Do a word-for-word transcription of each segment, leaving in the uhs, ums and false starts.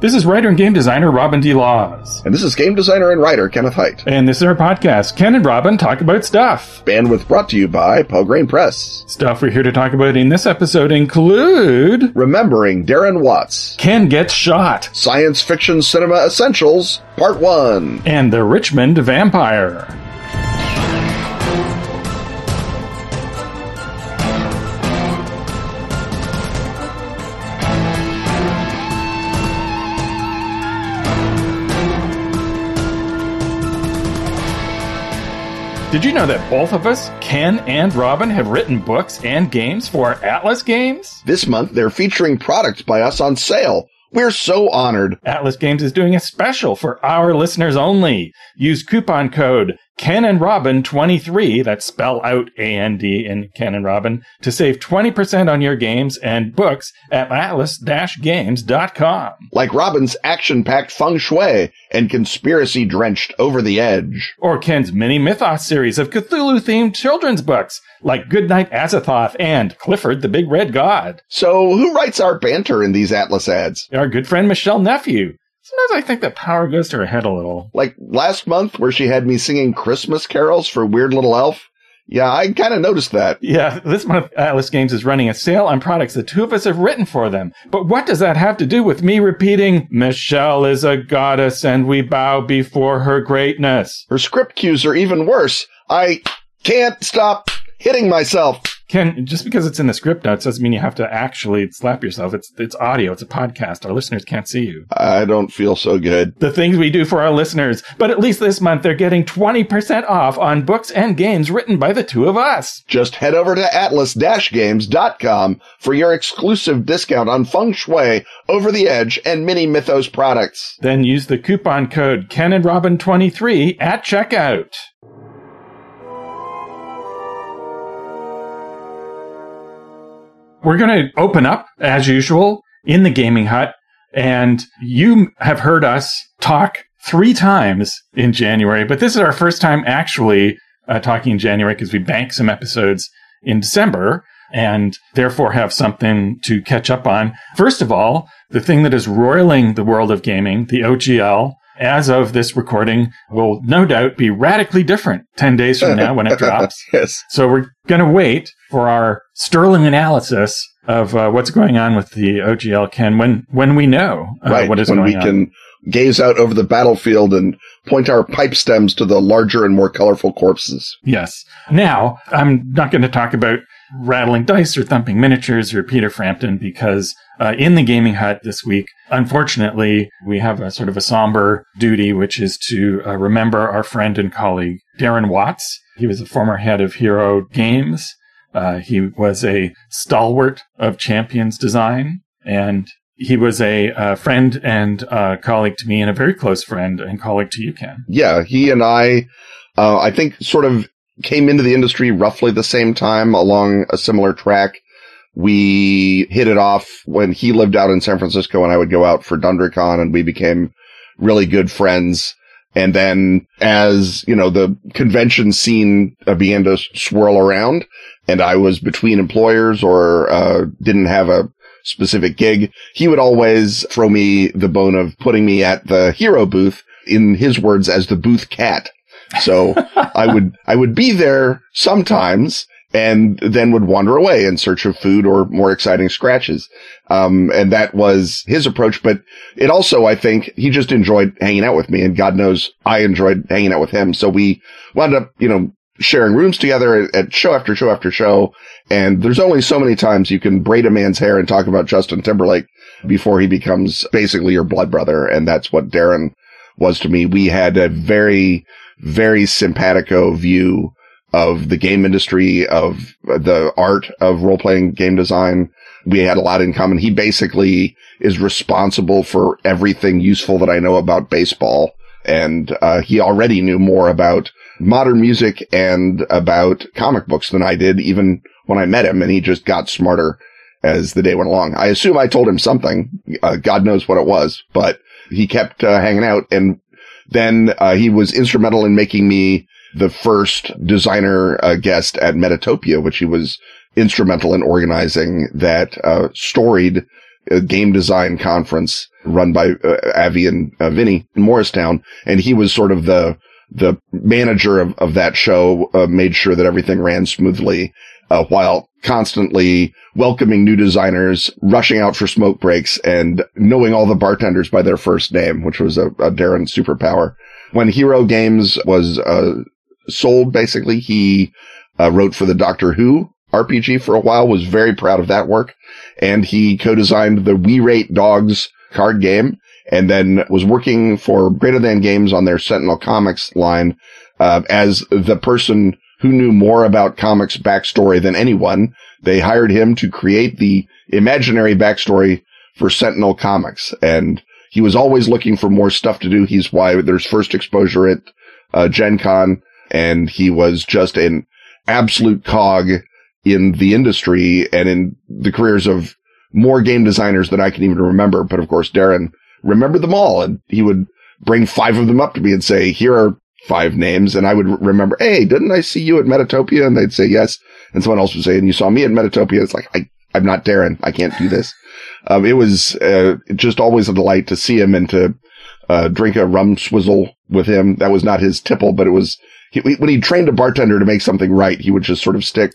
This is writer and game designer Robin D. Laws. And this is game designer and writer Kenneth Hite. And this is our podcast, Ken and Robin Talk About Stuff. Bandwidth brought to you by Pograin Press. Stuff we're here to talk about in this episode include... Remembering Darren Watts. Ken Gets Shot. Science Fiction Cinema Essentials, Part one. And the Richmond Vampire. Did you know that both of us, Ken and Robin, have written books and games for Atlas Games? This month, they're featuring products by us on sale. We're so honored. Atlas Games is doing a special for our listeners only. Use coupon code Ken and Robin twenty-three, that's spell out A N D in Ken and Robin, to save twenty percent on your games and books at atlas dash games dot com. Like Robin's action-packed feng shui and conspiracy-drenched Over the Edge. Or Ken's mini-mythos series of Cthulhu-themed children's books, like Goodnight Azathoth and Clifford the Big Red God. So who writes our banter in these Atlas ads? Our good friend Michelle Nephew. Sometimes I think that power goes to her head a little. Like last month where she had me singing Christmas carols for Weird Little Elf. Yeah, I kind of noticed that. Yeah, this month Atlas Games is running a sale on products the two of us have written for them. But what does that have to do with me repeating, Michelle is a goddess and we bow before her greatness? Her script cues are even worse. I can't stop hitting myself. Ken, just because it's in the script notes doesn't mean you have to actually slap yourself. It's it's audio. It's a podcast. Our listeners can't see you. I don't feel so good. The things we do for our listeners. But at least this month, they're getting twenty percent off on books and games written by the two of us. Just head over to atlas dash games dot com for your exclusive discount on feng shui, Over the Edge, and mini mythos products. Then use the coupon code Ken and Robin twenty-three at checkout. We're going to open up, as usual, in the gaming hut, and you have heard us talk three times in January, but this is our first time actually uh, talking in January because we banked some episodes in December and therefore have something to catch up on. First of all, the thing that is roiling the world of gaming, the O G L, as of this recording, will no doubt be radically different ten days from now when it drops. Yes. So we're going to wait for our sterling analysis of uh, what's going on with the O G L, Ken, when, when we know uh, right. what is when going on. When we can gaze out over the battlefield and point our pipe stems to the larger and more colorful corpses. Yes. Now, I'm not going to talk about rattling dice or thumping miniatures or Peter Frampton because... Uh, in the gaming hut this week, unfortunately, we have a sort of a somber duty, which is to uh, remember our friend and colleague, Darren Watts. He was a former head of Hero Games. Uh, he was a stalwart of Champions design, and he was a uh, friend and uh, colleague to me, and a very close friend and colleague to you, Ken. Yeah, he and I, uh, I think, sort of came into the industry roughly the same time along a similar track. We hit it off when he lived out in San Francisco and I would go out for Dundercon, and we became really good friends. And then as, you know, the convention scene began to swirl around and I was between employers or uh didn't have a specific gig, he would always throw me the bone of putting me at the Hero booth, in his words, as the booth cat. So I would I would be there sometimes. And then would wander away in search of food or more exciting scratches. Um, and that was his approach. But it also, I think, he just enjoyed hanging out with me. And God knows I enjoyed hanging out with him. So we wound up, you know, sharing rooms together at show after show after show. And there's only so many times you can braid a man's hair and talk about Justin Timberlake before he becomes basically your blood brother. And that's what Darren was to me. We had a very, very simpatico view of the game industry, of the art of role-playing game design. We had a lot in common. He basically is responsible for everything useful that I know about baseball. And uh, he already knew more about modern music and about comic books than I did, even when I met him. And he just got smarter as the day went along. I assume I told him something. Uh, God knows what it was. But he kept uh, hanging out. And then uh, he was instrumental in making me the first designer uh, guest at Metatopia, which he was instrumental in organizing, that uh, storied a game design conference run by uh, Avi and uh, Vinny in Morristown. And he was sort of the, the manager of, of that show, uh, made sure that everything ran smoothly, uh, while constantly welcoming new designers, rushing out for smoke breaks, and knowing all the bartenders by their first name, which was a, a Darren superpower. When Hero Games was uh, sold, basically, he uh, wrote for the Doctor Who R P G for a while, was very proud of that work, and he co-designed the We Rate Dogs card game, and then was working for Greater Than Games on their Sentinel Comics line uh, as the person who knew more about comics backstory than anyone. They hired him to create the imaginary backstory for Sentinel Comics, and he was always looking for more stuff to do. He's why there's first exposure at uh, Gen Con, and he was just an absolute cog in the industry and in the careers of more game designers than I can even remember. But of course, Darren remembered them all, and he would bring five of them up to me and say, here are five names. And I would remember, hey, didn't I see you at Metatopia? And they'd say yes. And someone else would say, and you saw me at Metatopia. It's like, I, I'm not Darren. I can't do this. Um, it was uh, just always a delight to see him and to uh, drink a rum swizzle with him. That was not his tipple, but it was, he, when he trained a bartender to make something right, he would just sort of stick.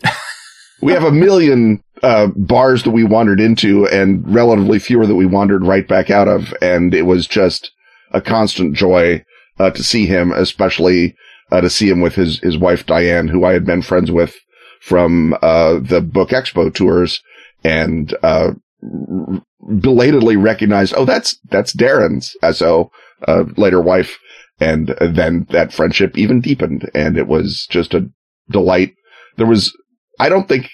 We have a million uh, bars that we wandered into and relatively fewer that we wandered right back out of. And it was just a constant joy uh, to see him, especially uh, to see him with his, his wife, Diane, who I had been friends with from uh, the Book Expo tours, and uh, belatedly recognized, oh, that's that's Darren's S O, uh, later wife. And then that friendship even deepened. And it was just a delight. There was... I don't think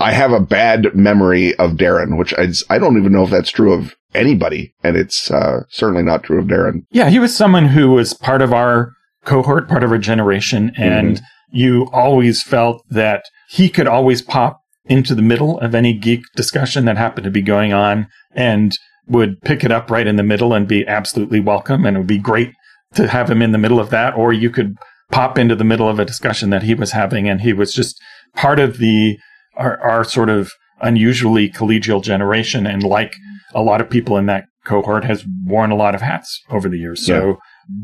I have a bad memory of Darren, which I, I don't even know if that's true of anybody. And it's uh, certainly not true of Darren. Yeah, he was someone who was part of our cohort, part of our generation. And mm-hmm. you always felt that he could always pop into the middle of any geek discussion that happened to be going on and would pick it up right in the middle and be absolutely welcome. And it would be great to have him in the middle of that. Or you could pop into the middle of a discussion that he was having, and he was just... part of the our, our sort of unusually collegial generation, and like a lot of people in that cohort, has worn a lot of hats over the years. So yeah.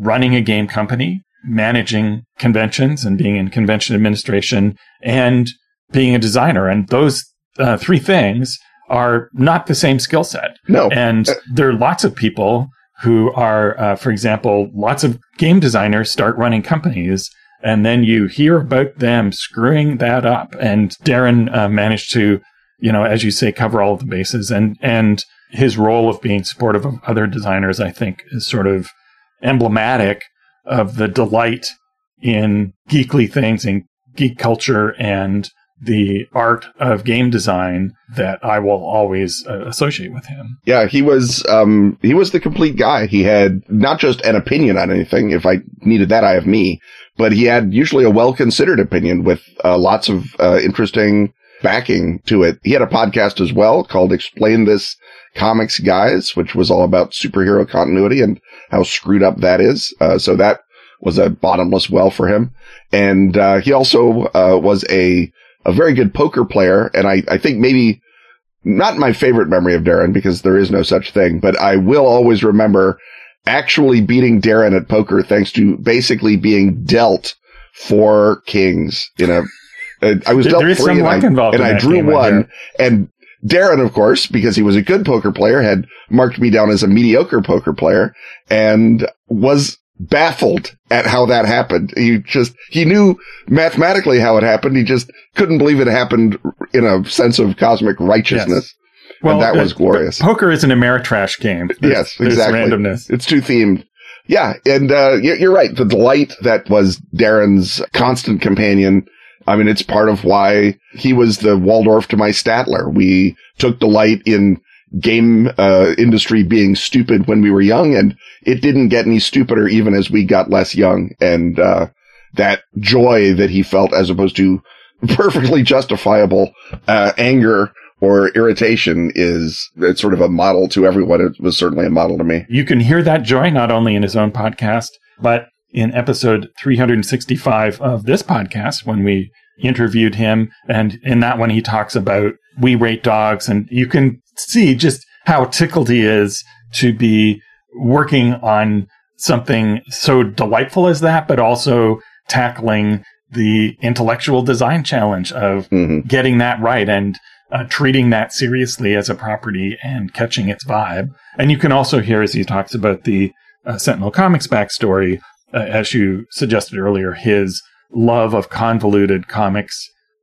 Running a game company, managing conventions and being in convention administration, and being a designer. And those uh, three things are not the same skill set. No. And uh- there are lots of people who are, uh, for example, lots of game designers start running companies, and then you hear about them screwing that up. And Darren uh, managed to, you know, as you say, cover all of the bases. And, and his role of being supportive of other designers, I think, is sort of emblematic of the delight in geekly things and geek culture and the art of game design that I will always uh, associate with him. Yeah, he was um, he was the complete guy. He had not just an opinion on anything. If I needed that, I have me. But he had usually a well-considered opinion with uh, lots of uh, interesting backing to it. He had a podcast as well called Explain This Comics Guys, which was all about superhero continuity and how screwed up that is. Uh, so that was a bottomless well for him. And uh, he also uh, was a, a very good poker player. And I, I think maybe not my favorite memory of Darren, because there is no such thing, but I will always remember actually beating Darren at poker thanks to basically being dealt four kings in a, uh, I was dealt three and I, and I drew one, and Darren, of course, because he was a good poker player, had marked me down as a mediocre poker player and was baffled at how that happened. He just, he knew mathematically how it happened. He just couldn't believe it happened in a sense of cosmic righteousness. Yes. Well, and that uh, was glorious. Poker is an Ameritrash game. There's, yes, exactly. Randomness. It's too themed. Yeah, and uh, you're right. The delight that was Darren's constant companion. I mean, it's part of why he was the Waldorf to my Statler. We took delight in game uh, industry being stupid when we were young, and it didn't get any stupider even as we got less young. And uh, that joy that he felt, as opposed to perfectly justifiable uh, anger or irritation, is it's sort of a model to everyone. It was certainly a model to me. You can hear that joy not only in his own podcast, but in episode three sixty-five of this podcast when we interviewed him. And in that one, he talks about We Rate Dogs. And you can see just how tickled he is to be working on something so delightful as that, but also tackling the intellectual design challenge of mm-hmm. getting that right and uh, treating that seriously as a property and catching its vibe. And you can also hear, as he talks about the uh, Sentinel Comics backstory, uh, as you suggested earlier, his love of convoluted comics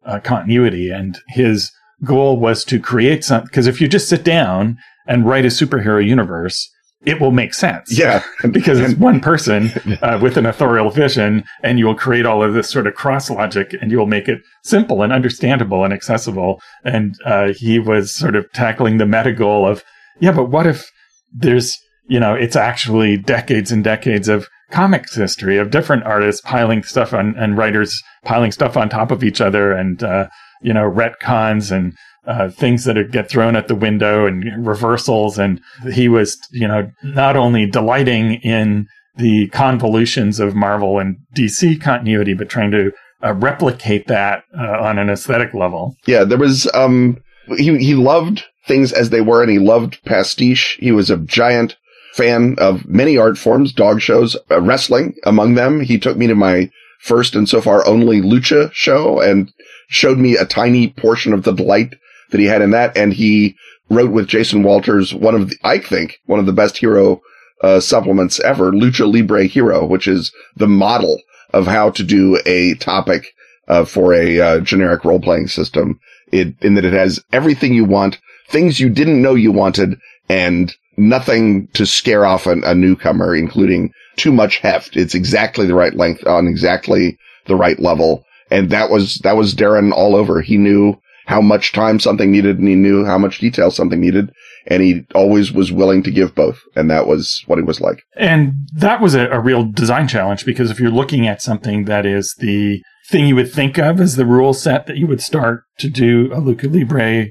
uh, continuity, and his goal was to create something, because if you just sit down and write a superhero universe, it will make sense. Yeah. Because it's one person uh, with an authorial vision, and you will create all of this sort of cross logic, and you will make it simple and understandable and accessible. And uh, he was sort of tackling the meta goal of, yeah, but what if there's, you know, it's actually decades and decades of comics history of different artists piling stuff on, and writers piling stuff on top of each other, and, uh, you know, retcons and Uh, things that are, get thrown at the window and reversals. And he was, you know, not only delighting in the convolutions of Marvel and D C continuity, but trying to uh, replicate that uh, on an aesthetic level. Yeah, there was, um, he, he loved things as they were, and he loved pastiche. He was a giant fan of many art forms, dog shows, uh, wrestling among them. He took me to my first and so far only lucha show and showed me a tiny portion of the delight that he had in that. And he wrote with Jason Walters one of the, I think, one of the best hero uh, supplements ever, Lucha Libre Hero, which is the model of how to do a topic uh, for a uh, generic role-playing system, it, in that it has everything you want, things you didn't know you wanted, and nothing to scare off an, a newcomer, including too much heft. It's exactly the right length on exactly the right level. And that was, that was Darren all over. He knew how much time something needed, and he knew how much detail something needed, and he always was willing to give both, and that was what he was like. And that was a, a real design challenge, because if you're looking at something that is the thing you would think of as the rule set that you would start to do a Lucha Libre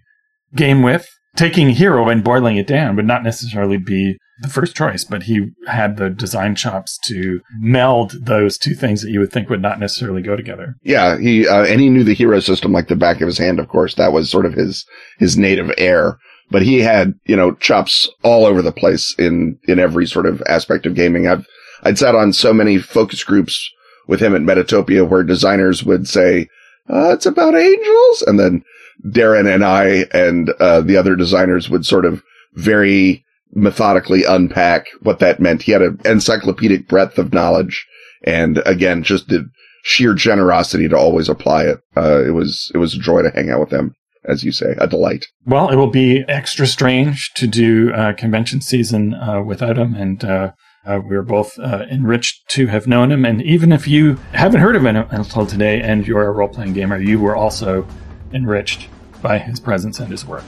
game with, taking hero and boiling it down would not necessarily be the first choice, but he had the design chops to meld those two things that you would think would not necessarily go together. Yeah, he uh, and he knew the hero system like the back of his hand, of course. That was sort of his his native air. But he had, you know, chops all over the place in in every sort of aspect of gaming. I've I'd sat on so many focus groups with him at Metatopia where designers would say, uh, it's about angels. And then Darren and I and uh, the other designers would sort of very methodically unpack what that meant. He had an encyclopedic breadth of knowledge, and again, just the sheer generosity to always apply it. Uh, it was it was a joy to hang out with him, as you say, a delight. Well, it will be extra strange to do uh, convention season uh, without him, and uh, uh, we're both uh, enriched to have known him. And even if you haven't heard of him until today, and you're a role-playing gamer, you were also enriched by his presence and his work.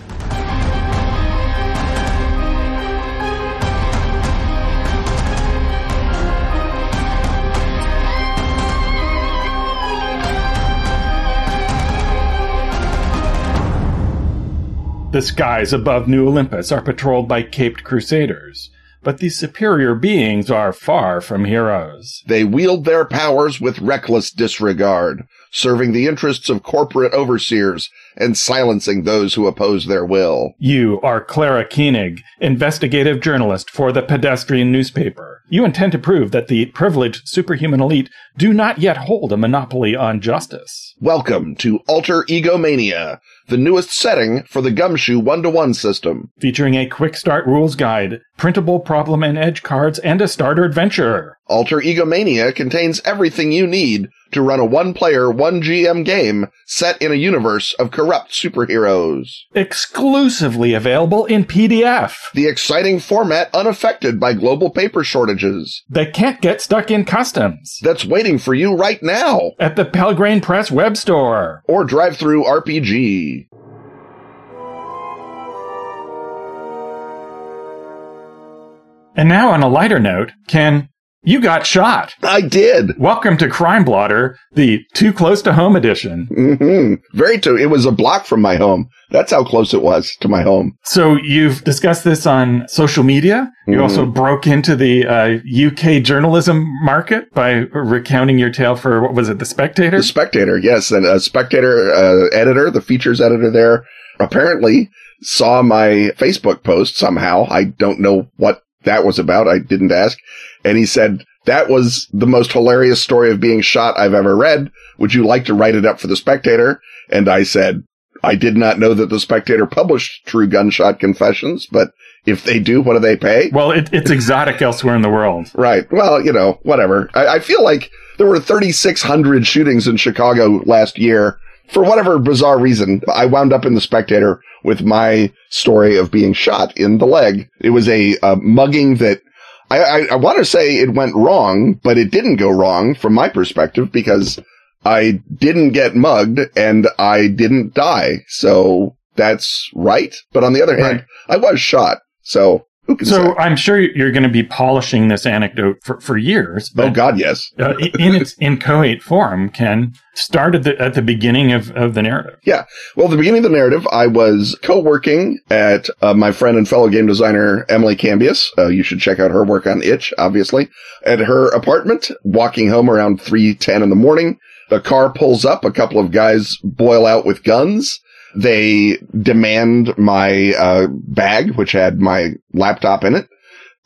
The skies above New Olympus are patrolled by caped crusaders, but these superior beings are far from heroes. They wield their powers with reckless disregard, serving the interests of corporate overseers and silencing those who oppose their will. You are Clara Koenig, investigative journalist for the Pedestrian newspaper. You intend to prove that the privileged superhuman elite do not yet hold a monopoly on justice. Welcome to Alter Ego Mania, the newest setting for the Gumshoe one-to-one system. Featuring a quick start rules guide, printable problem and edge cards, and a starter adventure. Alter Ego Mania contains everything you need to run a one-player, one G M game set in a universe of corrupt superheroes. Exclusively available in P D F. The exciting format unaffected by global paper shortages. That can't get stuck in customs. That's waiting for you right now. At the Pograin Press web store. Or drive-thru R P G. And now on a lighter note, Ken, You got shot. I did. Welcome to Crime Blotter, the Too Close to Home edition. Mm-hmm. Very too. It was a block from my home. That's how close it was to my home. So you've discussed this on social media. You mm-hmm. also broke into the uh, U K journalism market by recounting your tale for, what was it, The Spectator? The Spectator, yes. And a Spectator uh, editor, the features editor there, apparently saw my Facebook post somehow. I don't know what that was about. I didn't ask. And he said, that was the most hilarious story of being shot I've ever read. Would you like to write it up for The Spectator? And I said, I did not know that The Spectator published true gunshot confessions, but if they do, what do they pay? Well, it, it's exotic elsewhere in the world. Right. Well, you know, whatever. I, I feel like there were three thousand six hundred shootings in Chicago last year. For whatever bizarre reason, I wound up in The Spectator with my story of being shot in the leg. It was a, a mugging that I, I, I want to say it went wrong, but it didn't go wrong from my perspective because I didn't get mugged and I didn't die. So that's right. But on the other hand, right. I was shot. So who can So say? I'm sure you're going to be polishing this anecdote for, for years. But, oh, God, yes. uh, in its inchoate form, Ken, start at the, at the beginning of, of the narrative. Yeah. Well, the beginning of the narrative, I was co-working at uh, my friend and fellow game designer, Emily Cambias. Uh, you should check out her work on Itch, obviously. At her apartment, walking home around three ten in the morning. The car pulls up. A couple of guys boil out with guns. They demand my uh, bag, which had my laptop in it.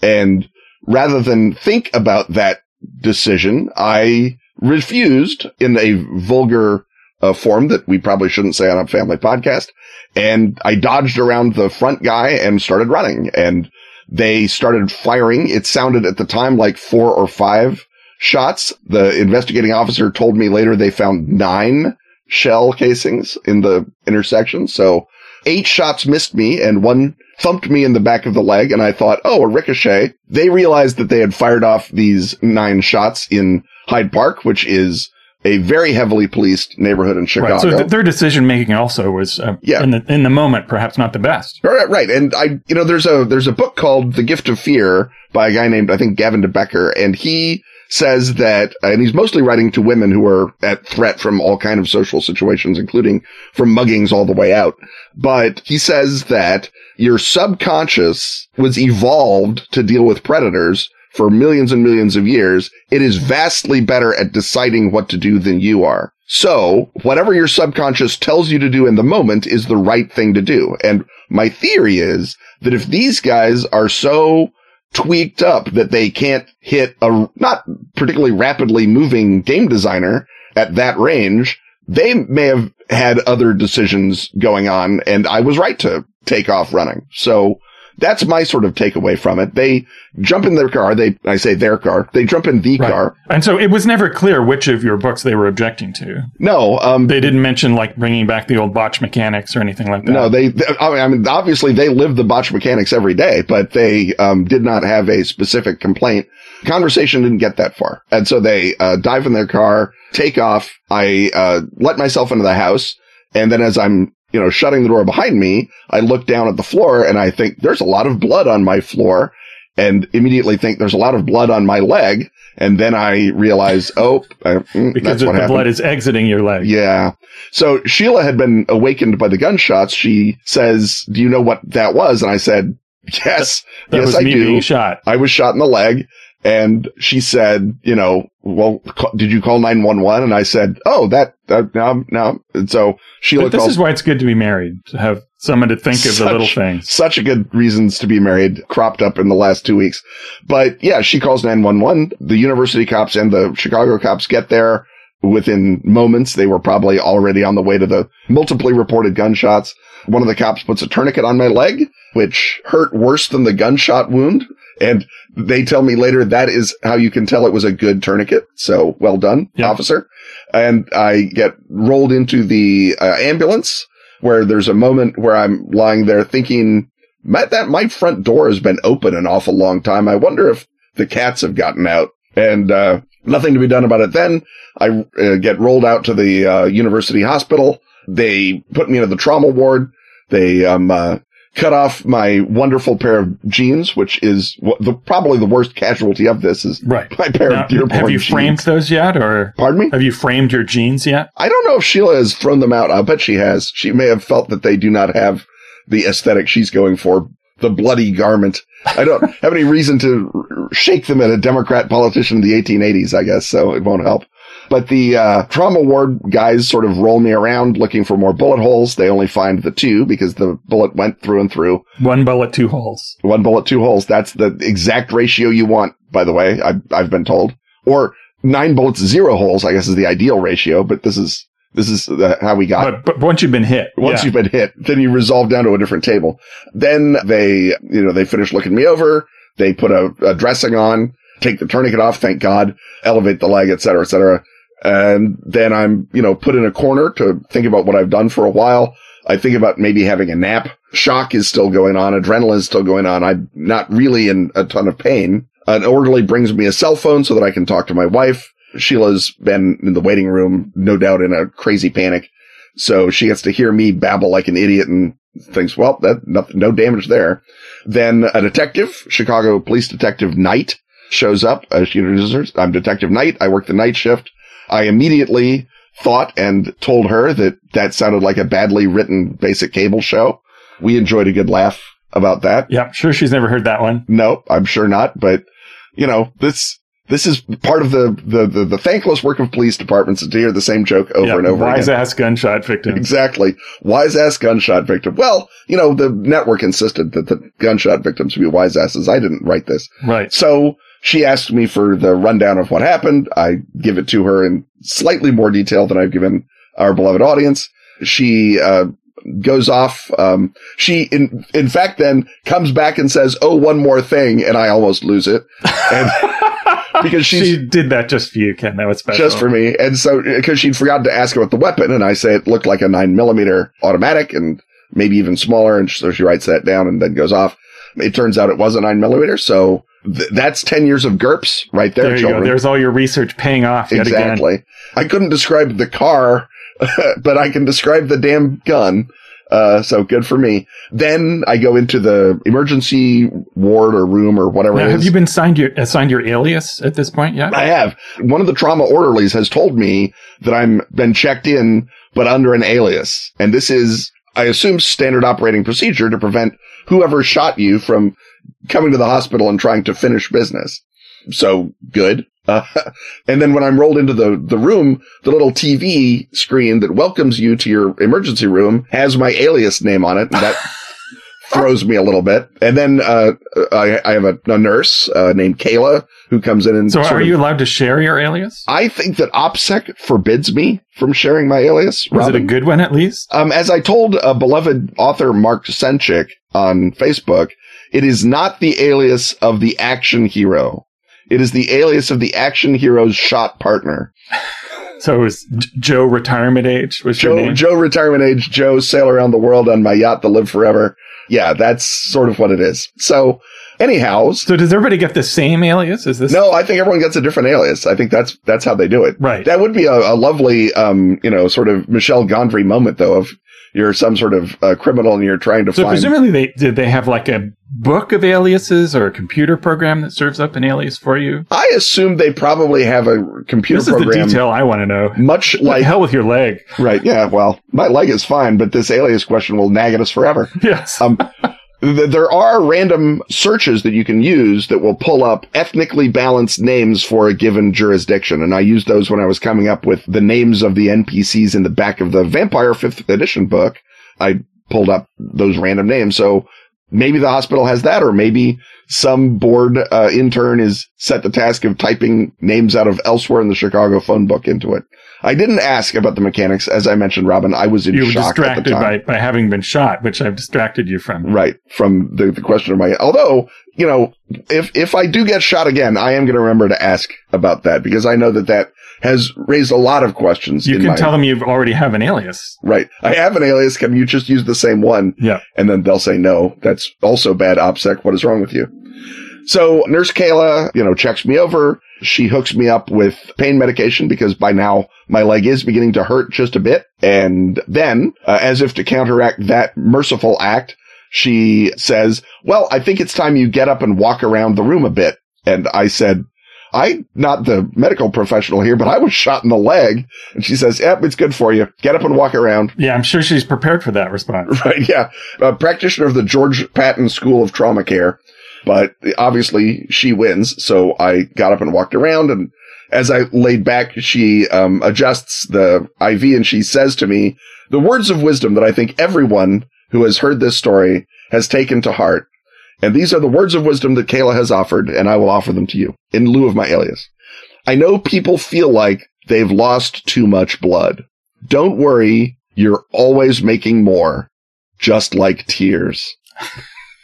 And rather than think about that decision, I refused in a vulgar uh, form that we probably shouldn't say on a family podcast. And I dodged around the front guy and started running. And they started firing. It sounded at the time like four or five shots. The investigating officer told me later they found nine shell casings in the intersection. So eight shots missed me and one thumped me in the back of the leg. And I thought, oh, a ricochet. They realized that they had fired off these nine shots in Hyde Park, which is a very heavily policed neighborhood in Chicago. Right. So th- their decision making also was uh, yeah. in the in the moment, perhaps not the best. Right, right. And I, you know, there's a there's a book called The Gift of Fear by a guy named, I think, Gavin DeBecker, and he says that, and he's mostly writing to women who are at threat from all kinds of social situations, including from muggings all the way out. But he says that your subconscious was evolved to deal with predators for millions and millions of years. It is vastly better at deciding what to do than you are. So whatever your subconscious tells you to do in the moment is the right thing to do. And my theory is that if these guys are so tweaked up that they can't hit a not particularly rapidly moving game designer at that range, they may have had other decisions going on, and I was right to take off running. So that's my sort of takeaway from it. They jump in their car. They, I say their car. They jump in the right. car. And so it was never clear which of your books they were objecting to. No. Um, they didn't mention like bringing back the old botch mechanics or anything like that. No, they, they I mean, obviously they live the botch mechanics every day, but they um, did not have a specific complaint. Conversation didn't get that far. And so they uh, dive in their car, take off. I uh, let myself into the house. And then as I'm, you know, shutting the door behind me, I look down at the floor and I think there's a lot of blood on my floor and immediately think there's a lot of blood on my leg. And then I realize, oh, I, mm, because that's what the happened. Blood is exiting your leg. Yeah. So Sheila had been awakened by the gunshots. She says, do you know what that was? And I said, yes, that, that yes, was I me do. Being shot. I was shot in the leg. And she said, you know, well, did you call nine one one? And I said, oh, that, that no, no. And so Sheila. But this called, is why it's good to be married, to have someone to think such, of the little things. Such a good reasons to be married cropped up in the last two weeks. But yeah, she calls nine one one. The university cops and the Chicago cops get there within moments. They were probably already on the way to the multiply reported gunshots. One of the cops puts a tourniquet on my leg, which hurt worse than the gunshot wound. And they tell me later that is how you can tell it was a good tourniquet. So well done, yeah. officer. And I get rolled into the uh, ambulance where there's a moment where I'm lying there thinking that my front door has been open an awful long time. I wonder if the cats have gotten out, and uh, nothing to be done about it. Then I uh, get rolled out to the uh, university hospital. They put me into the trauma ward. They, um, uh, cut off my wonderful pair of jeans, which is the, probably the worst casualty of this is right. my pair now, of Dearborn jeans. Have you jeans. framed those yet? Or Pardon me? Have you framed your jeans yet? I don't know if Sheila has thrown them out. I bet she has. She may have felt that they do not have the aesthetic she's going for, the bloody garment. I don't have any reason to shake them at a Democrat politician in the eighteen eighties, I guess, so it won't help. But the uh, trauma ward guys sort of roll me around looking for more bullet holes. They only find the two because the bullet went through and through. One bullet, two holes. One bullet, two holes. That's the exact ratio you want, by the way, I've, I've been told. Or nine bullets, zero holes, I guess, is the ideal ratio. But this is this is the, how we got but, but once you've been hit. Once yeah. you've been hit, then you resolve down to a different table. Then they, you know, they finish looking me over. They put a, a dressing on, take the tourniquet off, thank God, elevate the leg, et cetera, et cetera. And then I'm, you know, put in a corner to think about what I've done for a while. I think about maybe having a nap. Shock is still going on. Adrenaline is still going on. I'm not really in a ton of pain. An orderly brings me a cell phone so that I can talk to my wife. Sheila's been in the waiting room, no doubt in a crazy panic. So she gets to hear me babble like an idiot and thinks, well, that nothing, no damage there. Then a detective, Chicago police detective Knight, shows up. Uh, she introduces her. I'm Detective Knight. I work the night shift. I immediately thought and told her that that sounded like a badly written basic cable show. We enjoyed a good laugh about that. Yeah, I'm sure she's never heard that one. No, I'm sure not. But, you know, this this is part of the, the, the, the thankless work of police departments to hear the same joke over yep, and over wise again. Wise-ass gunshot victim. Exactly. Wise-ass gunshot victim. Well, you know, the network insisted that the gunshot victims would be wise-asses. I didn't write this. Right. So she asked me for the rundown of what happened. I give it to her in slightly more detail than I've given our beloved audience. She uh, goes off. Um, she, in in fact, then comes back and says, oh, one more thing. And I almost lose it. And because she's, she did that just for you, Ken. That was special. Just for me. And so because she'd forgotten to ask about the weapon. And I say it looked like a nine millimeter automatic and maybe even smaller. And so she writes that down and then goes off. It turns out it was a nine millimeter. So Th- that's ten years of GURPS right there, there you children. Go. There's all your research paying off yet exactly. again. I couldn't describe the car, but I can describe the damn gun. Uh, so good for me. Then I go into the emergency ward or room or whatever now, it is. Have you been signed your, assigned your alias at this point yet? I have. One of the trauma orderlies has told me that I'm been checked in, but under an alias. And this is, I assume, standard operating procedure to prevent whoever shot you from coming to the hospital and trying to finish business. So good. Uh, and then when I'm rolled into the, the room, the little T V screen that welcomes you to your emergency room has my alias name on it. And that throws me a little bit. And then uh, I, I have a, a nurse uh, named Kayla who comes in and So are of, you allowed to share your alias? I think that OPSEC forbids me from sharing my alias. Was Robin. It a good one at least? Um, as I told a beloved author, Mark Senchik, on Facebook, it is not the alias of the action hero. It is the alias of the action hero's shot partner. So it was Joe Retirement Age? Was Joe, your name? Joe Retirement Age, Joe Sail Around the World on My Yacht to Live Forever. Yeah, that's sort of what it is. So anyhow. So does everybody get the same alias? Is this? No, I think everyone gets a different alias. I think that's that's how they do it. Right. That would be a, a lovely, um, you know, sort of Michelle Gondry moment, though, of you're some sort of uh, criminal and you're trying to so find. So presumably, they, did they have like a book of aliases or a computer program that serves up an alias for you? I assume they probably have a computer this program. This is the detail I want to know. Much like hell with your leg. Right. Yeah. Well, my leg is fine, but this alias question will nag at us forever. Yes. Um, th- there are random searches that you can use that will pull up ethnically balanced names for a given jurisdiction. And I used those when I was coming up with the names of the N P Cs in the back of the Vampire fifth edition book. I pulled up those random names. So maybe the hospital has that, or maybe some bored uh, intern is set the task of typing names out of elsewhere in the Chicago phone book into it. I didn't ask about the mechanics. As I mentioned, Robin, I was in you shock at the time. You were distracted by, by having been shot, which I've distracted you from. Right, from the, the question of my... Although, you know, if, if I do get shot again, I am going to remember to ask about that, because I know that that has raised a lot of questions. You in can my tell mind. Them you already have an alias. Right. I have an alias. Can you just use the same one? Yeah. And then they'll say, no, that's also bad, OPSEC. What is wrong with you? So Nurse Kayla, you know, checks me over. She hooks me up with pain medication because by now my leg is beginning to hurt just a bit. And then, uh, as if to counteract that merciful act, she says, well, I think it's time you get up and walk around the room a bit. And I said, I'm not the medical professional here, but I was shot in the leg. And she says, yep, it's good for you. Get up and walk around. Yeah, I'm sure she's prepared for that response. Right, yeah. A practitioner of the George Patton School of Trauma Care. But obviously she wins. So I got up and walked around. And as I laid back, she um, adjusts the I V and she says to me the words of wisdom that I think everyone who has heard this story has taken to heart. And these are the words of wisdom that Kayla has offered, and I will offer them to you in lieu of my alias. I know people feel like they've lost too much blood. Don't worry. You're always making more, just like tears.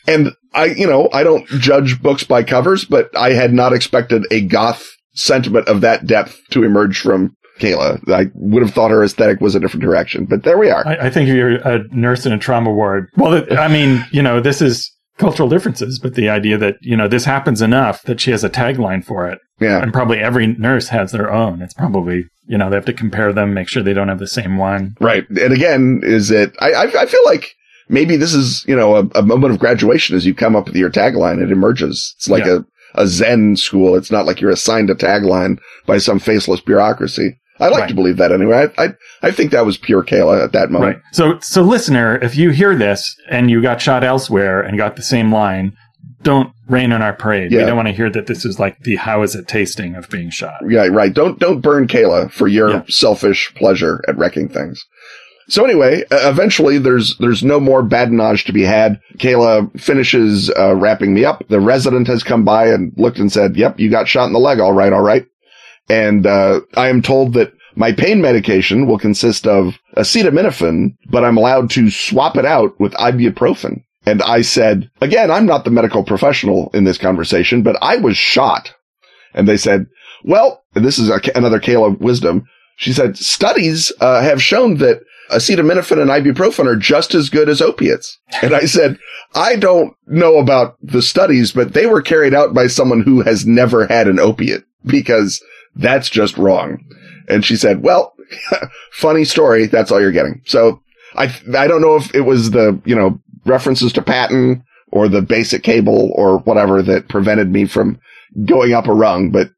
And I, you know, I don't judge books by covers, but I had not expected a goth sentiment of that depth to emerge from Kayla. I would have thought her aesthetic was a different direction, but there we are. I, I think if you're a nurse in a trauma ward, well, I mean, you know, this is cultural differences, but the idea that, you know, this happens enough that she has a tagline for it. Yeah. And probably every nurse has their own. It's probably, you know, they have to compare them, make sure they don't have the same one. Right. And again, is it, I, I, I feel like maybe this is, you know, a, a moment of graduation as you come up with your tagline. It emerges. It's like yeah. a a Zen school. It's not like you're assigned a tagline by some faceless bureaucracy. I like right. to believe that anyway. I, I I think that was pure Kayla at that moment. Right. So, so listener, if you hear this and you got shot elsewhere and got the same line, don't rain on our parade. Yeah. We don't want to hear that this is like the how is it tasting of being shot. Yeah, right. Don't don't burn Kayla for your yeah. selfish pleasure at wrecking things. So anyway, uh, eventually there's there's no more badinage to be had. Kayla finishes uh, wrapping me up. The resident has come by and looked and said, yep, you got shot in the leg. All right, all right. And uh I am told that my pain medication will consist of acetaminophen, but I'm allowed to swap it out with ibuprofen. And I said, again, I'm not the medical professional in this conversation, but I was shot. And they said, well, and this is a, another Kayla wisdom. She said, studies uh, have shown that acetaminophen and ibuprofen are just as good as opiates. And I said, I don't know about the studies, but they were carried out by someone who has never had an opiate because that's just wrong. And she said, well, funny story. That's all you're getting. So I, I don't know if it was the, you know, references to Patton or the basic cable or whatever that prevented me from going up a rung, but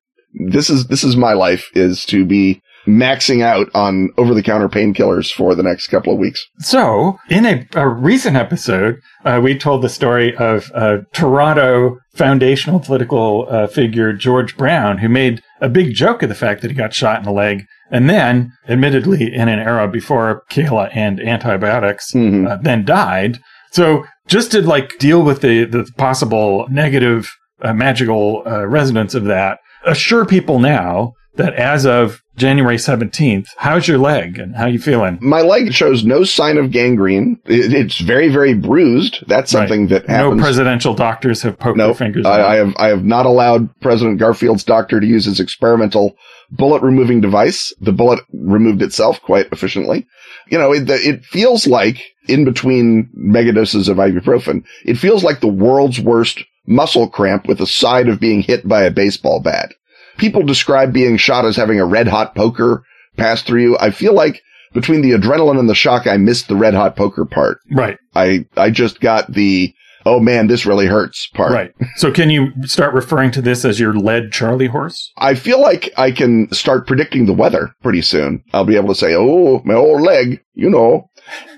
this is, this is my life, is to be maxing out on over-the-counter painkillers for the next couple of weeks. So, in a, a recent episode, uh, we told the story of uh, Toronto foundational political uh, figure George Brown, who made a big joke of the fact that he got shot in the leg, and then, admittedly, in an era before Kayla and antibiotics, mm-hmm. uh, then died. So, just to like deal with the, the possible negative uh, magical uh, resonance of that, assure people now that as of January seventeenth, how's your leg and how you feeling? My leg shows no sign of gangrene. It's very, very bruised. That's something right. that happens. No presidential doctors have poked nope. their fingers. I, I have, I have not allowed President Garfield's doctor to use his experimental bullet removing device. The bullet removed itself quite efficiently. You know, it, it feels like in between megadoses of ibuprofen, it feels like the world's worst muscle cramp with the side of being hit by a baseball bat. People describe being shot as having a red-hot poker pass through you. I feel like between the adrenaline and the shock, I missed the red-hot poker part. Right. I, I just got the, oh, man, this really hurts part. Right. So can you start referring to this as your lead Charlie horse? I feel like I can start predicting the weather pretty soon. I'll be able to say, oh, my old leg, you know.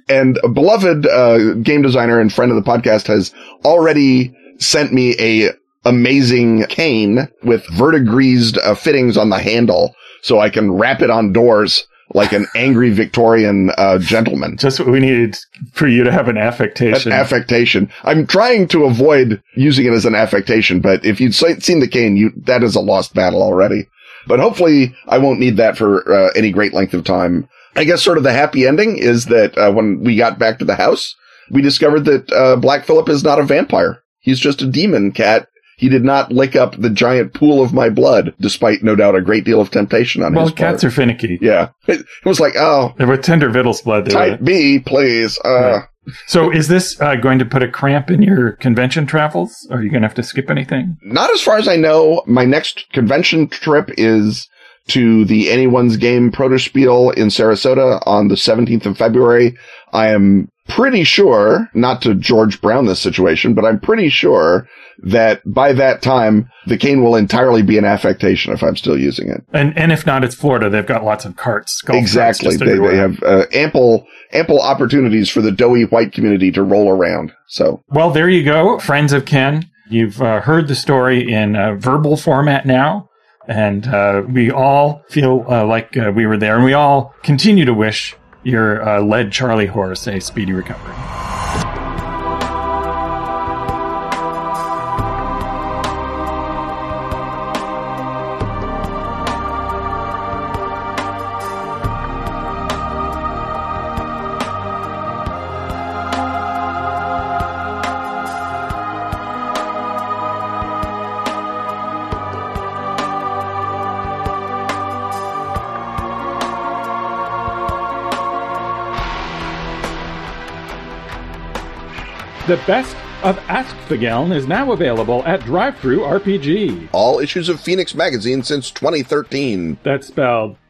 And a beloved uh, game designer and friend of the podcast has already sent me a amazing cane with verdigrised uh, fittings on the handle so I can wrap it on doors like an angry Victorian uh, gentleman. Just what we needed for you to have an affectation. An affectation. I'm trying to avoid using it as an affectation, but if you'd seen the cane, you that is a lost battle already. But hopefully I won't need that for uh, any great length of time. I guess sort of the happy ending is that uh, when we got back to the house, we discovered that uh, Black Phillip is not a vampire. He's just a demon cat. He did not lick up the giant pool of my blood, despite, no doubt, a great deal of temptation on well, his part. Well, cats are finicky. Yeah. It, it was like, oh. They were tender victuals blood. Type were. B, please. Uh. Right. So is this uh, going to put a cramp in your convention travels? Are you going to have to skip anything? Not as far as I know. My next convention trip is to the Anyone's Game Protospiel in Sarasota on the seventeenth of February. I am pretty sure, not to George Brown this situation, but I'm pretty sure that by that time, the cane will entirely be an affectation if I'm still using it. And and if not, it's Florida. They've got lots of carts. Exactly. They, they have uh, ample ample opportunities for the doughy white community to roll around. So, well, there you go, friends of Ken. You've uh, heard the story in uh, verbal format now. And uh, we all feel uh, like uh, we were there. And we all continue to wish your uh, lead Charlie horse a speedy recovery. The best of Ask Fageln is now available at Drive-Thru R P G. All issues of Phoenix Magazine since twenty thirteen. That's spelled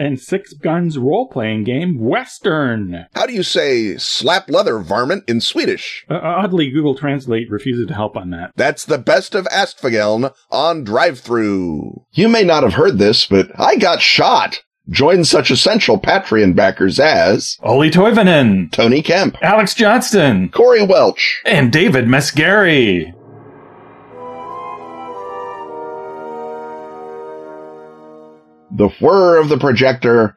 and Six Guns role-playing game, Western. How do you say slap leather varmint in Swedish? Uh, oddly, Google Translate refuses to help on that. That's the best of Askfageln on Drive-Thru. You may not have heard this, but I got shot. Join such essential Patreon backers as Olli Toivonen, Tony Kemp, Alex Johnston, Corey Welch, and David Mescari. The whir of the projector,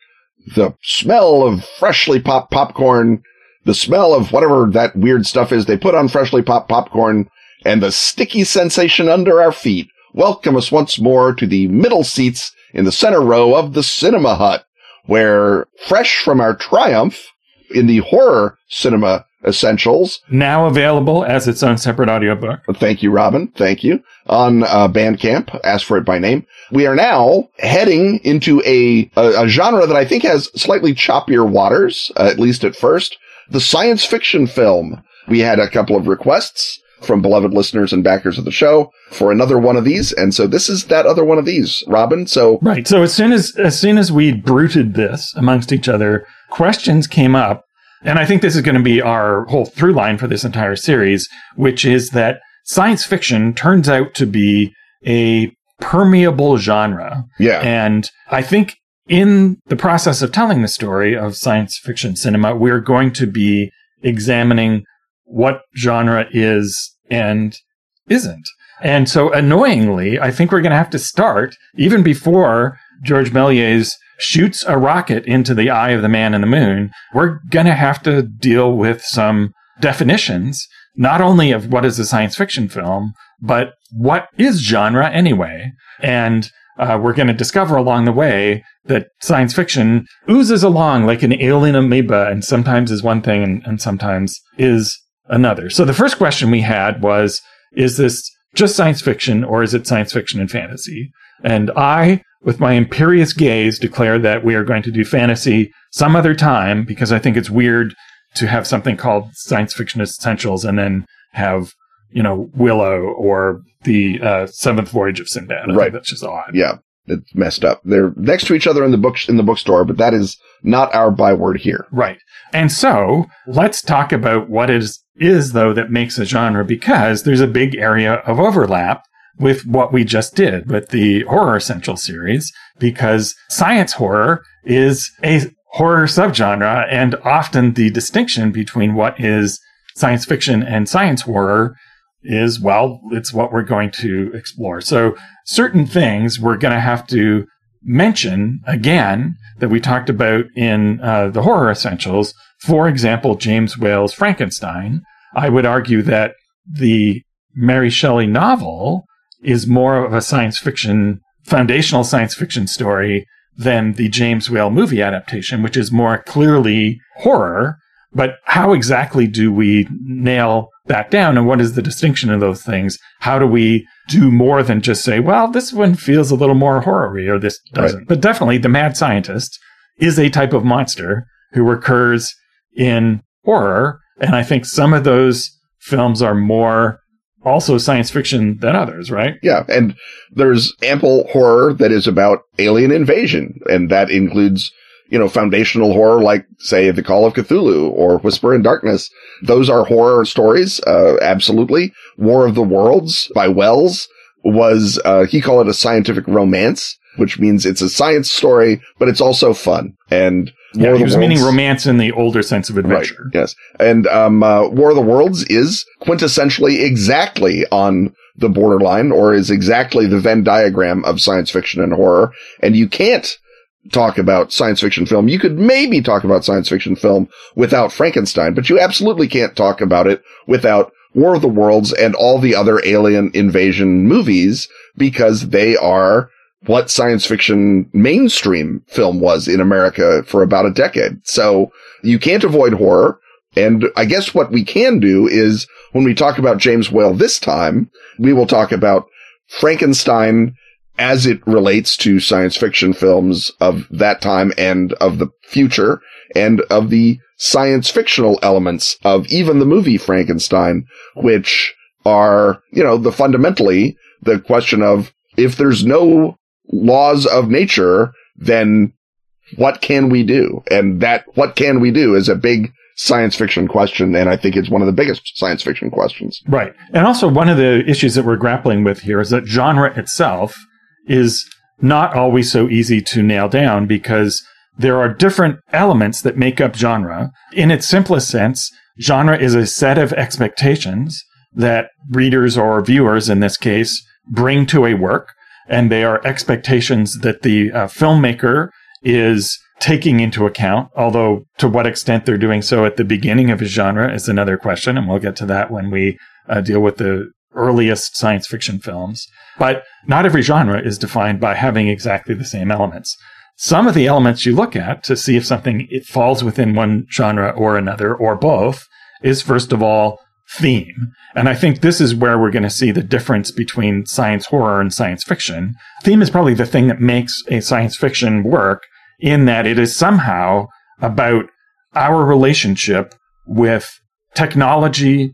the smell of freshly popped popcorn, the smell of whatever that weird stuff is they put on freshly popped popcorn, and the sticky sensation under our feet welcome us once more to the middle seats in the center row of the cinema hut, where, fresh from our triumph in the horror cinema essentials, now available as its own separate audiobook. Thank you, Robin. Thank you. On uh, Bandcamp, ask for it by name. We are now heading into a, a, a genre that I think has slightly choppier waters, uh, at least at first, the science fiction film. We had a couple of requests from beloved listeners and backers of the show for another one of these. And so this is that other one of these, Robin. So right. So as soon as, as soon as we bruited this amongst each other, questions came up. And I think this is going to be our whole through line for this entire series, which is that science fiction turns out to be a permeable genre. Yeah. And I think in the process of telling the story of science fiction cinema, we're going to be examining what genre is and isn't. And so annoyingly, I think we're going to have to start even before Georges Méliès shoots a rocket into the eye of the man in the moon. We're going to have to deal with some definitions, not only of what is a science fiction film, but what is genre anyway. And uh, we're going to discover along the way that science fiction oozes along like an alien amoeba and sometimes is one thing and, and sometimes is another. So the first question we had was, is this just science fiction or is it science fiction and fantasy? And I, with my imperious gaze, declare that we are going to do fantasy some other time, because I think it's weird to have something called Science Fiction Essentials and then have, you know, Willow or the uh, Seventh Voyage of Sinbad. I right. think that's just odd. Yeah. It's messed up. They're next to each other in the book in the bookstore, but that is not our byword here. Right. And so let's talk about what is, is though, that makes a genre, because there's a big area of overlap with what we just did with the Horror Essential series, because science horror is a horror subgenre, and often the distinction between what is science fiction and science horror is, well, it's what we're going to explore. So certain things we're going to have to mention again that we talked about in uh, the Horror Essentials. For example, James Whale's Frankenstein. I would argue that the Mary Shelley novel is more of a science fiction, foundational science fiction story than the James Whale movie adaptation, which is more clearly horror. But how exactly do we nail that down? And what is the distinction of those things? How do we do more than just say, well, this one feels a little more horror-y or this doesn't? Right. But definitely the mad scientist is a type of monster who recurs in horror. And I think some of those films are more also science fiction than others, right? Yeah. And there's ample horror that is about alien invasion. And that includes, you know, foundational horror, like, say, The Call of Cthulhu or Whisper in Darkness. Those are horror stories, uh, absolutely. War of the Worlds by Wells was, uh, he called it a scientific romance, which means it's a science story, but it's also fun. And yeah, War he was Worlds, meaning romance in the older sense of adventure. Right, yes. And um, uh, War of the Worlds is quintessentially exactly on the borderline, or is exactly the Venn diagram of science fiction and horror. And you can't talk about science fiction film. You could maybe talk about science fiction film without Frankenstein, but you absolutely can't talk about it without War of the Worlds and all the other alien invasion movies, because they are what science fiction mainstream film was in America for about a decade. So you can't avoid horror. And I guess what we can do is, when we talk about James Whale this time, we will talk about Frankenstein as it relates to science fiction films of that time and of the future, and of the science fictional elements of even the movie Frankenstein, which are, you know, the fundamentally the question of, if there's no laws of nature, then what can we do? And that what can we do is a big science fiction question. And I think it's one of the biggest science fiction questions. Right. And also, one of the issues that we're grappling with here is that genre itself is not always so easy to nail down, because there are different elements that make up genre. In its simplest sense, genre is a set of expectations that readers or viewers, in this case, bring to a work, and they are expectations that the uh, filmmaker is taking into account, although to what extent they're doing so at the beginning of a genre is another question, and we'll get to that when we uh, deal with the earliest science fiction films. But not every genre is defined by having exactly the same elements. Some of the elements you look at to see if something it falls within one genre or another, or both, is first of all theme. And I think this is where we're going to see the difference between science horror and science fiction. Theme is probably the thing that makes a science fiction work, in that it is somehow about our relationship with technology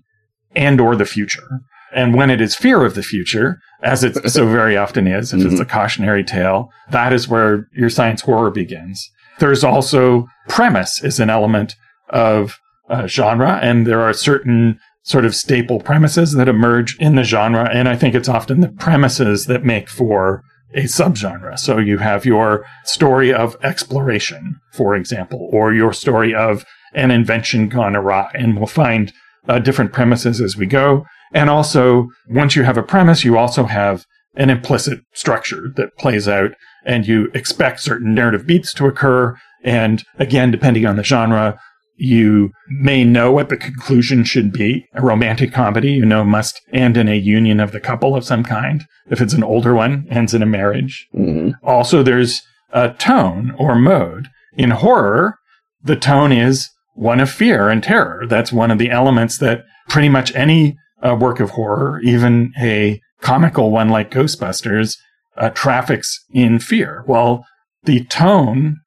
and or the future. And when it is fear of the future, as it so very often is, if mm-hmm. it's a cautionary tale, that is where your science horror begins. There's also premise is an element of uh, genre, and there are certain sort of staple premises that emerge in the genre. And I think it's often the premises that make for a subgenre. So you have your story of exploration, for example, or your story of an invention gone awry, and we'll find uh, different premises as we go. And also, once you have a premise, you also have an implicit structure that plays out, and you expect certain narrative beats to occur. And again, depending on the genre, you may know what the conclusion should be. A romantic comedy, you know, must end in a union of the couple of some kind. If it's an older one, ends in a marriage. Mm-hmm. Also, there's a tone or mode. In horror, the tone is one of fear and terror. That's one of the elements that pretty much any a work of horror, even a comical one like Ghostbusters, uh, traffics in fear. Well, the tone,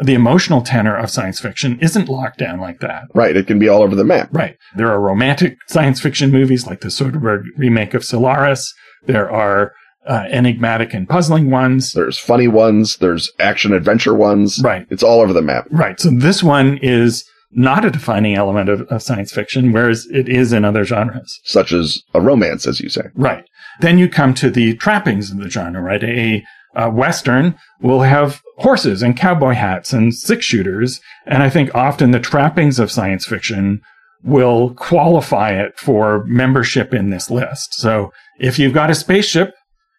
the emotional tenor of science fiction isn't locked down like that. Right. It can be all over the map. Right. There are romantic science fiction movies like the Soderbergh remake of Solaris. There are uh, enigmatic and puzzling ones. There's funny ones. There's action-adventure ones. Right. It's all over the map. Right. So this one is not a defining element of, of science fiction, whereas it is in other genres. Such as a romance, as you say. Right. Then you come to the trappings of the genre, right? A, a Western will have horses and cowboy hats and six-shooters, and I think often the trappings of science fiction will qualify it for membership in this list. So if you've got a spaceship,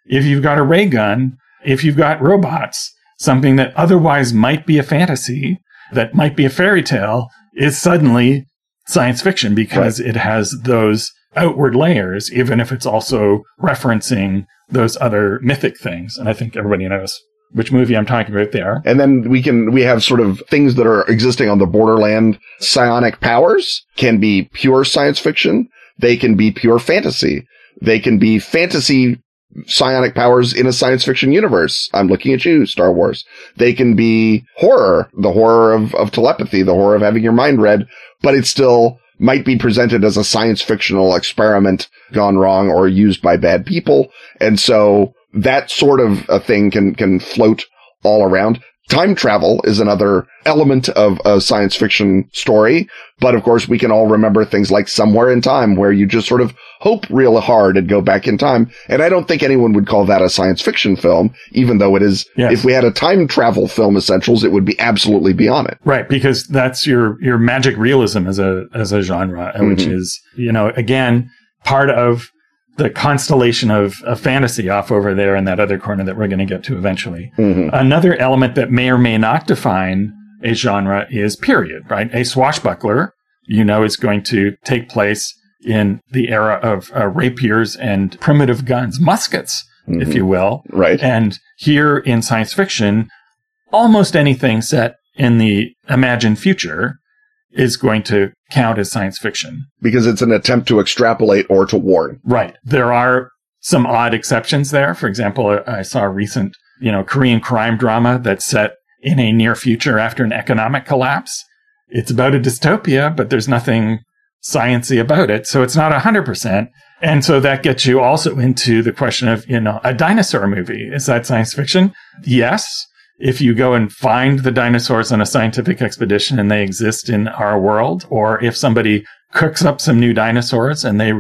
if you've got a ray gun, if you've got robots, something that otherwise might be a fantasy, that might be a fairy tale, is suddenly science fiction, because right. it has those outward layers, even if it's also referencing those other mythic things. And I think everybody knows which movie I'm talking about there. And then we can, we have sort of things that are existing on the borderland. Psionic powers can be pure science fiction. They can be pure fantasy. They can be fantasy psionic powers in a science fiction universe. I'm looking at you, Star Wars. They can be horror, the horror of, of telepathy, the horror of having your mind read, but it still might be presented as a science fictional experiment gone wrong or used by bad people. And so that sort of a thing can, can float all around. Time travel is another element of a science fiction story. But of course, we can all remember things like Somewhere in Time, where you just sort of hope real hard and go back in time. And I don't think anyone would call that a science fiction film, even though it is. Yes. If we had a time travel film essentials, it would be absolutely beyond it. Right. Because that's your, your magic realism as a, as a genre, mm-hmm. which is, you know, again, part of the constellation of a fantasy off over there in that other corner that we're going to get to eventually. Mm-hmm. Another element that may or may not define a genre is period, right? A swashbuckler, you know, is going to take place in the era of uh, rapiers and primitive guns, muskets, mm-hmm. if you will. Right. And here in science fiction, almost anything set in the imagined future is going to count as science fiction. Because it's an attempt to extrapolate or to warn. Right. There are some odd exceptions there. For example, I saw a recent, you know, Korean crime drama that's set in a near future after an economic collapse. It's about a dystopia, but there's nothing science-y about it. So it's not one hundred percent. And so that gets you also into the question of, you know, a dinosaur movie. Is that science fiction? Yes. If you go and find the dinosaurs on a scientific expedition and they exist in our world, or if somebody cooks up some new dinosaurs and they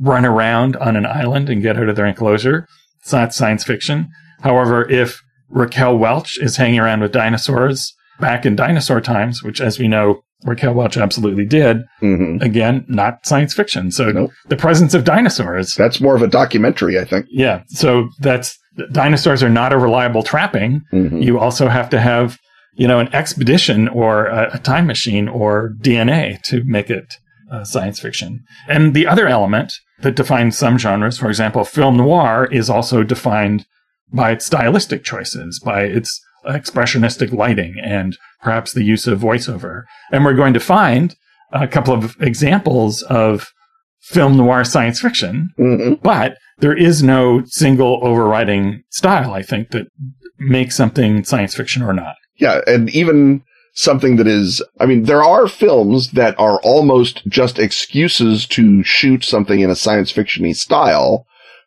run around on an island and get out of their enclosure, it's not science fiction. However, if Raquel Welch is hanging around with dinosaurs back in dinosaur times, which, as we know, Raquel Welch absolutely did, mm-hmm. again, not science fiction. So nope. The presence of dinosaurs. That's more of a documentary, I think. Yeah. So that's, dinosaurs are not a reliable trapping. Mm-hmm. You also have to have, you know, an expedition or a, a time machine or D N A to make it uh, science fiction. And the other element that defines some genres, for example, film noir, is also defined by its stylistic choices, by its expressionistic lighting, and perhaps the use of voiceover. And we're going to find a couple of examples of film noir science fiction, mm-hmm. but there is no single overriding style, I think, that makes something science fiction or not. Yeah, and even something that is, I mean, there are films that are almost just excuses to shoot something in a science fiction-y style,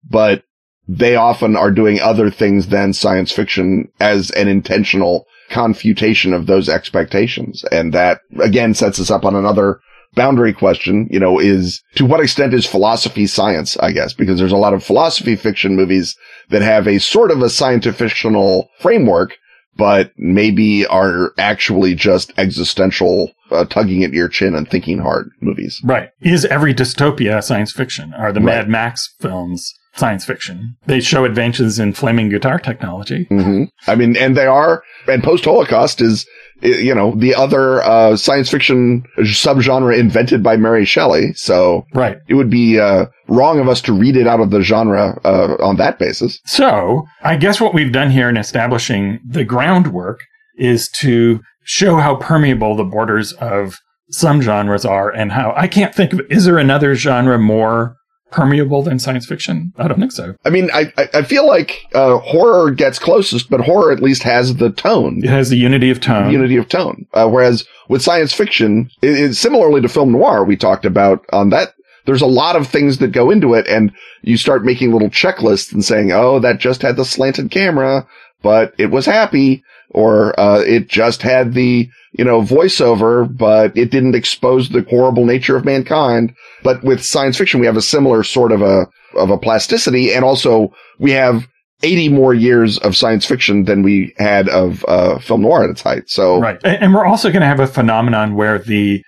but they often are doing other things than science fiction as an intentional confutation of those expectations. And that, again, sets us up on another boundary question, you know, is to what extent is philosophy science, I guess, because there's a lot of philosophy fiction movies that have a sort of a scientific fictional framework, but maybe are actually just existential, uh, tugging at your chin and thinking hard movies. Right. Is every dystopia science fiction? Are the Mad Max films science fiction? They show advances in flaming guitar technology. Mm-hmm. I mean, and they are, and post-Holocaust is, you know, the other uh, science fiction subgenre invented by Mary Shelley. So right. It would be uh, wrong of us to read it out of the genre uh, on that basis. So I guess what we've done here in establishing the groundwork is to show how permeable the borders of some genres are, and how I can't think of, is there another genre more permeable than science fiction? I don't think so. I mean, I I feel like uh, horror gets closest, but horror at least has the tone. It has the unity of tone. The unity of tone. Uh, whereas with science fiction, it, it, similarly to film noir, we talked about on that, there's a lot of things that go into it, and you start making little checklists and saying, oh, that just had the slanted camera, but it was happy, or uh, it just had the, you know, voiceover, but it didn't expose the horrible nature of mankind. But with science fiction, we have a similar sort of a, of a plasticity. And also we have eighty more years of science fiction than we had of uh, film noir at its height. So, right. And we're also going to have a phenomenon where the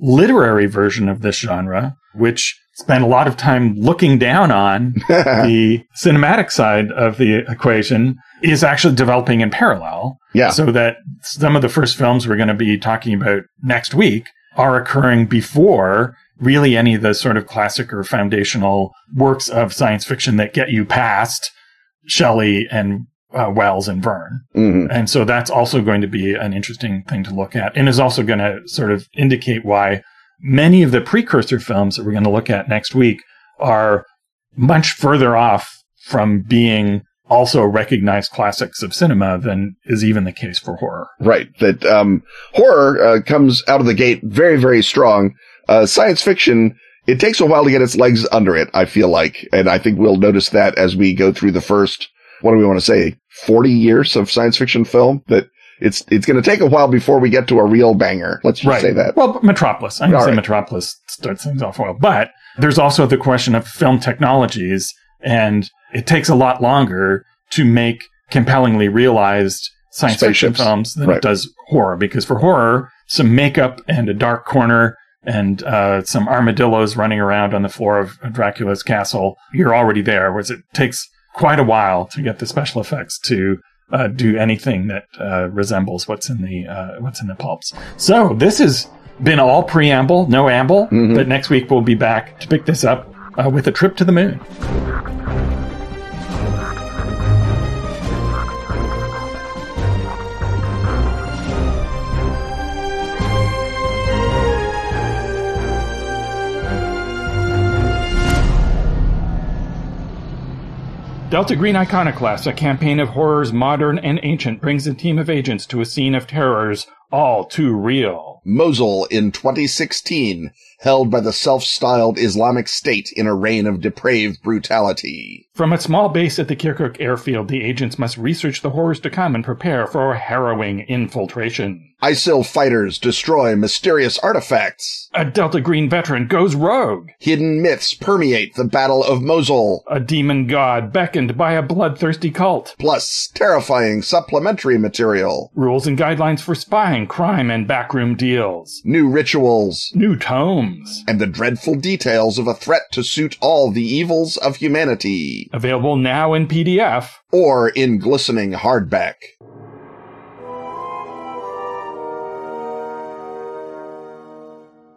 literary version of this genre, which spent a lot of time looking down on the cinematic side of the equation, is actually developing in parallel. Yeah. So that some of the first films we're going to be talking about next week are occurring before really any of the sort of classic or foundational works of science fiction that get you past Shelley and uh, Wells and Verne. Mm-hmm. And so that's also going to be an interesting thing to look at, and is also going to sort of indicate why many of the precursor films that we're going to look at next week are much further off from being also recognized classics of cinema than is even the case for horror. Right. That um, horror uh, comes out of the gate very, very strong. Uh, science fiction, it takes a while to get its legs under it, I feel like. And I think we'll notice that as we go through the first, what do we want to say, forty years of science fiction film, that it's it's going to take a while before we get to a real banger. Let's just right. say that. Well, Metropolis. I'm going to say right. Metropolis starts things off well. But there's also the question of film technologies, and it takes a lot longer to make compellingly realized science Spaceships. fiction films than right. it does horror. Because for horror, some makeup and a dark corner and uh, some armadillos running around on the floor of Dracula's castle, you're already there. Whereas it takes quite a while to get the special effects to uh, do anything that uh, resembles what's in the uh, what's in the pulps. So this has been all preamble, no amble. Mm-hmm. But next week we'll be back to pick this up uh, with a trip to the moon. Delta Green Iconoclast, a campaign of horrors modern and ancient, brings a team of agents to a scene of terrors all too real. Mosul in twenty sixteen, held by the self-styled Islamic State in a reign of depraved brutality. From a small base at the Kirkuk airfield, the agents must research the horrors to come and prepare for a harrowing infiltration. I S I L fighters destroy mysterious artifacts. A Delta Green veteran goes rogue. Hidden myths permeate the Battle of Mosul. A demon god beckoned by a bloodthirsty cult. Plus, terrifying supplementary material. Rules and guidelines for spying, crime, and backroom deals. New rituals. New tomes. And the dreadful details of a threat to suit all the evils of humanity. Available now in P D F. Or in glistening hardback.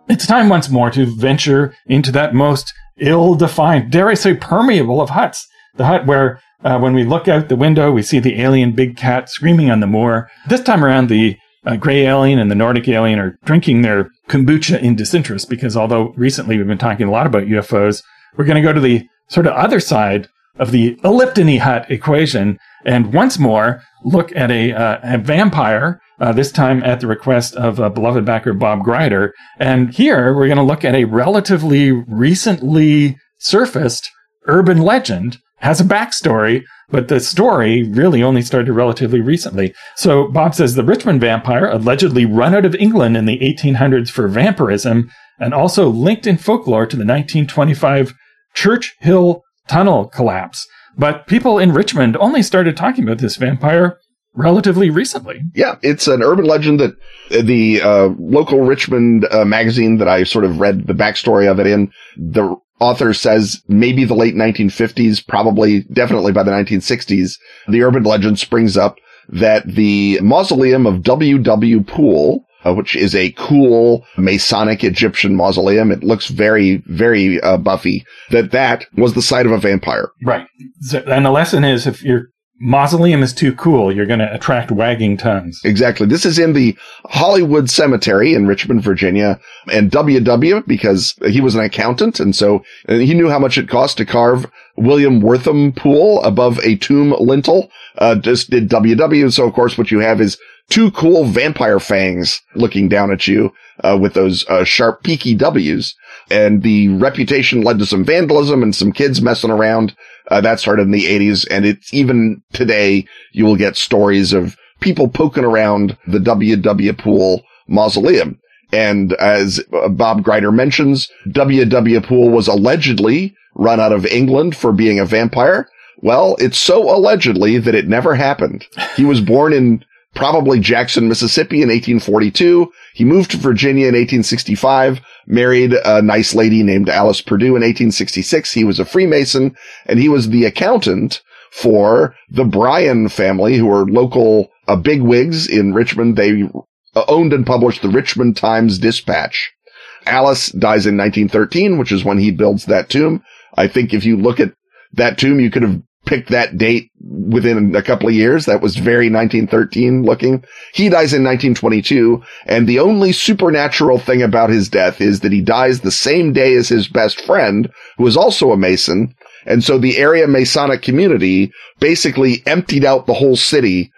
It's time once more to venture into that most ill-defined, dare I say permeable of huts. The hut where, uh, when we look out the window, we see the alien big cat screaming on the moor. This time around, the uh, gray alien and the Nordic alien are drinking their kombucha in disinterest, because although recently we've been talking a lot about U F Os, we're going to go to the sort of other side of the elliptony hut equation and once more look at a, uh, a vampire, Uh, this time at the request of uh, beloved backer Bob Grider. And here we're going to look at a relatively recently surfaced urban legend. Has a backstory, but the story really only started relatively recently. So Bob says the Richmond vampire allegedly run out of England in the eighteen hundreds for vampirism, and also linked in folklore to the nineteen twenty-five Church Hill Tunnel collapse. But people in Richmond only started talking about this vampire relatively recently. Yeah, it's an urban legend that the uh, local Richmond uh, magazine that I sort of read the backstory of it in, the author says maybe the late nineteen fifties, probably definitely by the nineteen sixties, the urban legend springs up that the mausoleum of W W Poole, uh, which is a cool Masonic Egyptian mausoleum, it looks very, very uh, Buffy, that that was the site of a vampire. Right. So, and the lesson is, if you're mausoleum is too cool, you're going to attract wagging tongues. Exactly. This is in the Hollywood Cemetery in Richmond, Virginia. And W W, because he was an accountant, and so he knew how much it cost to carve William Wortham Poole above a tomb lintel. Uh, just did W W. So, of course, what you have is two cool vampire fangs looking down at you uh, with those uh, sharp, peaky W's. And the reputation led to some vandalism and some kids messing around. Uh, that started in the eighties, and it's even today you will get stories of people poking around the W W Poole mausoleum. And as Bob Grider mentions, W W Poole was allegedly run out of England for being a vampire. Well, it's so allegedly that it never happened. He was born in probably Jackson, Mississippi in eighteen forty-two. He moved to Virginia in eighteen sixty-five, married a nice lady named Alice Perdue in eighteen sixty-six. He was a Freemason, and he was the accountant for the Bryan family, who were local uh, bigwigs in Richmond. They owned and published the Richmond Times-Dispatch. Alice dies in nineteen thirteen, which is when he builds that tomb. I think if you look at that tomb, you could have picked that date within a couple of years. That was very nineteen thirteen looking. He dies in nineteen twenty-two, and the only supernatural thing about his death is that he dies the same day as his best friend, who is also a Mason. And so the area Masonic community basically emptied out the whole city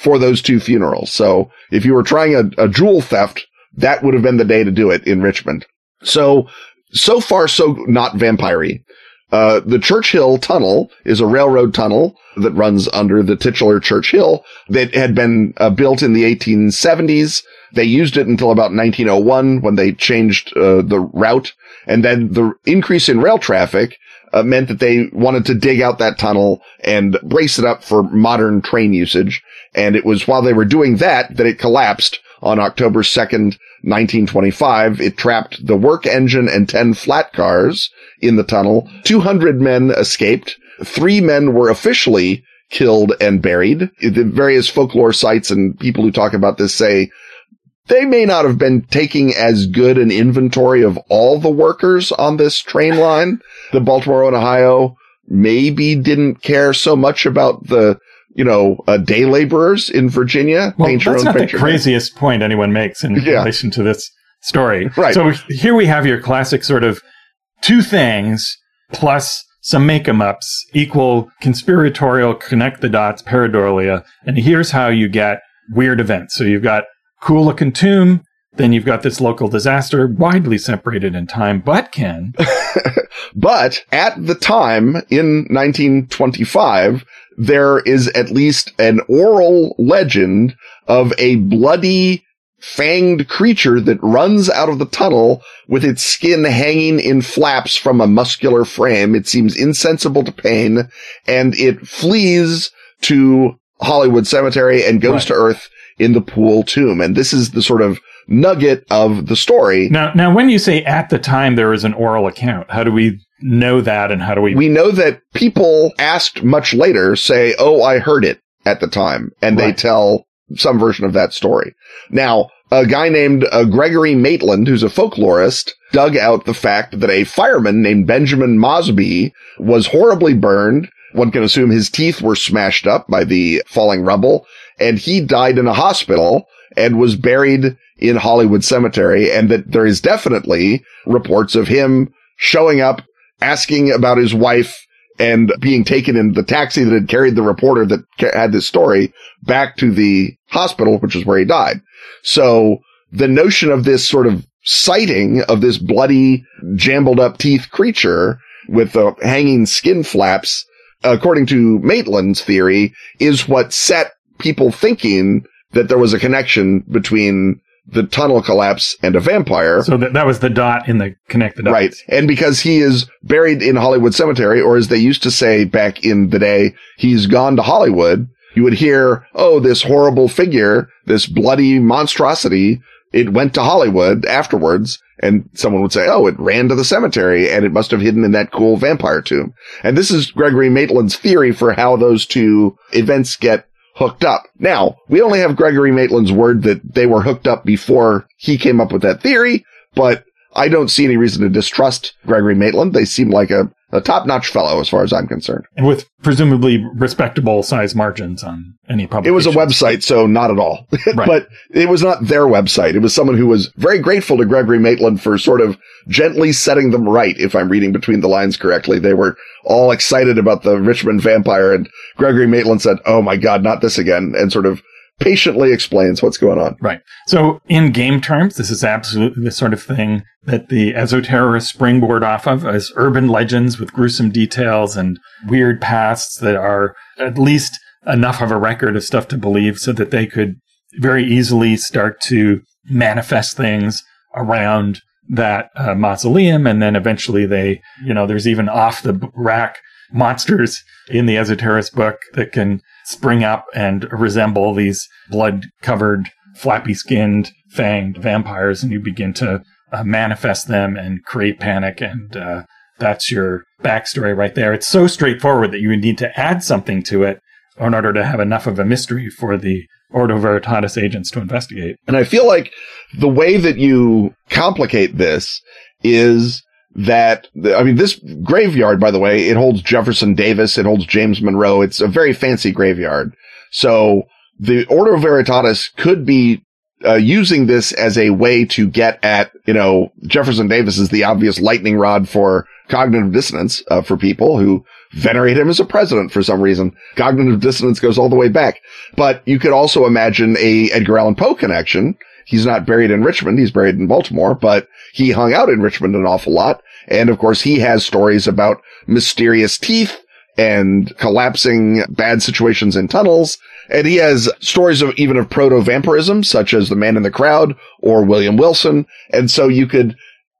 for those two funerals. So if you were trying a, a jewel theft, that would have been the day to do it in Richmond. So, so far, so not vampire-y. Uh, the Churchill Tunnel is a railroad tunnel that runs under the titular Churchill that had been uh, built in the eighteen seventies. They used it until about nineteen oh one when they changed uh, the route. And then the increase in rail traffic uh, meant that they wanted to dig out that tunnel and brace it up for modern train usage. And it was while they were doing that that it collapsed. On October second, nineteen twenty-five, it trapped the work engine and ten flat cars in the tunnel. two hundred men escaped. Three men were officially killed and buried. The various folklore sites and people who talk about this say they may not have been taking as good an inventory of all the workers on this train line. The Baltimore and Ohio maybe didn't care so much about the you know, uh, day laborers in Virginia. Well, paint your own picture. That's not the craziest point anyone makes in yeah. relation to this story. Right. So here we have your classic sort of two things plus some make-em-ups equal conspiratorial connect-the-dots pareidolia. And here's how you get weird events. So you've got cool-looking tomb. Then you've got this local disaster, widely separated in time, but Ken. But at the time, in nineteen twenty-five, there is at least an oral legend of a bloody, fanged creature that runs out of the tunnel with its skin hanging in flaps from a muscular frame. It seems insensible to pain, and it flees to Hollywood Cemetery and goes right. to Earth in the Pool Tomb. And this is the sort of nugget of the story. Now, now, when you say at the time there is an oral account, how do we know that, and how do we... We know that people asked much later say, oh, I heard it at the time, and right. they tell some version of that story. Now, a guy named uh, Gregory Maitland, who's a folklorist, dug out the fact that a fireman named Benjamin Mosby was horribly burned. One can assume his teeth were smashed up by the falling rubble, and he died in a hospital and was buried in Hollywood Cemetery, and that there is definitely reports of him showing up, asking about his wife, and being taken in the taxi that had carried the reporter that had this story back to the hospital, which is where he died. So the notion of this sort of sighting of this bloody, jambled up teeth creature with the hanging skin flaps, according to Maitland's theory, is what set people thinking that there was a connection between the tunnel collapse and a vampire. So that, that was the dot in the connect the dots. Right. And because he is buried in Hollywood Cemetery, or as they used to say back in the day, he's gone to Hollywood, you would hear, oh, this horrible figure, this bloody monstrosity, it went to Hollywood afterwards. And someone would say, oh, it ran to the cemetery and it must have hidden in that cool vampire tomb. And this is Gregory Maitland's theory for how those two events get hooked up. Now, we only have Gregory Maitland's word that they were hooked up before he came up with that theory, but I don't see any reason to distrust Gregory Maitland. They seem like a, a top-notch fellow as far as I'm concerned. And with presumably respectable size margins on any publication. It was a website, so not at all. Right. But it was not their website. It was someone who was very grateful to Gregory Maitland for sort of gently setting them right, if I'm reading between the lines correctly. They were all excited about the Richmond vampire, and Gregory Maitland said, oh my God, not this again, and sort of patiently explains what's going on. Right. So in game terms, this is absolutely the sort of thing that the esoterists springboard off of as urban legends with gruesome details and weird pasts that are at least enough of a record of stuff to believe so that they could very easily start to manifest things around that uh, mausoleum. And then eventually they, you know, there's even off the rack monsters in the esoterist book that can spring up and resemble these blood-covered, flappy-skinned, fanged vampires, and you begin to uh, manifest them and create panic, and uh, that's your backstory right there. It's so straightforward that you need to add something to it in order to have enough of a mystery for the Ordo Veritatis agents to investigate. And I feel like the way that you complicate this is that, I mean, this graveyard, by the way, it holds Jefferson Davis, it holds James Monroe. It's a very fancy graveyard. So the Order of Veritatis could be uh, using this as a way to get at, you know, Jefferson Davis is the obvious lightning rod for cognitive dissonance uh, for people who venerate him as a president for some reason. Cognitive dissonance goes all the way back. But you could also imagine a Edgar Allan Poe connection. He's not buried in Richmond. He's buried in Baltimore, but he hung out in Richmond an awful lot. And of course, he has stories about mysterious teeth and collapsing bad situations in tunnels. And he has stories of even of proto-vampirism, such as The Man in the Crowd or William Wilson. And so you could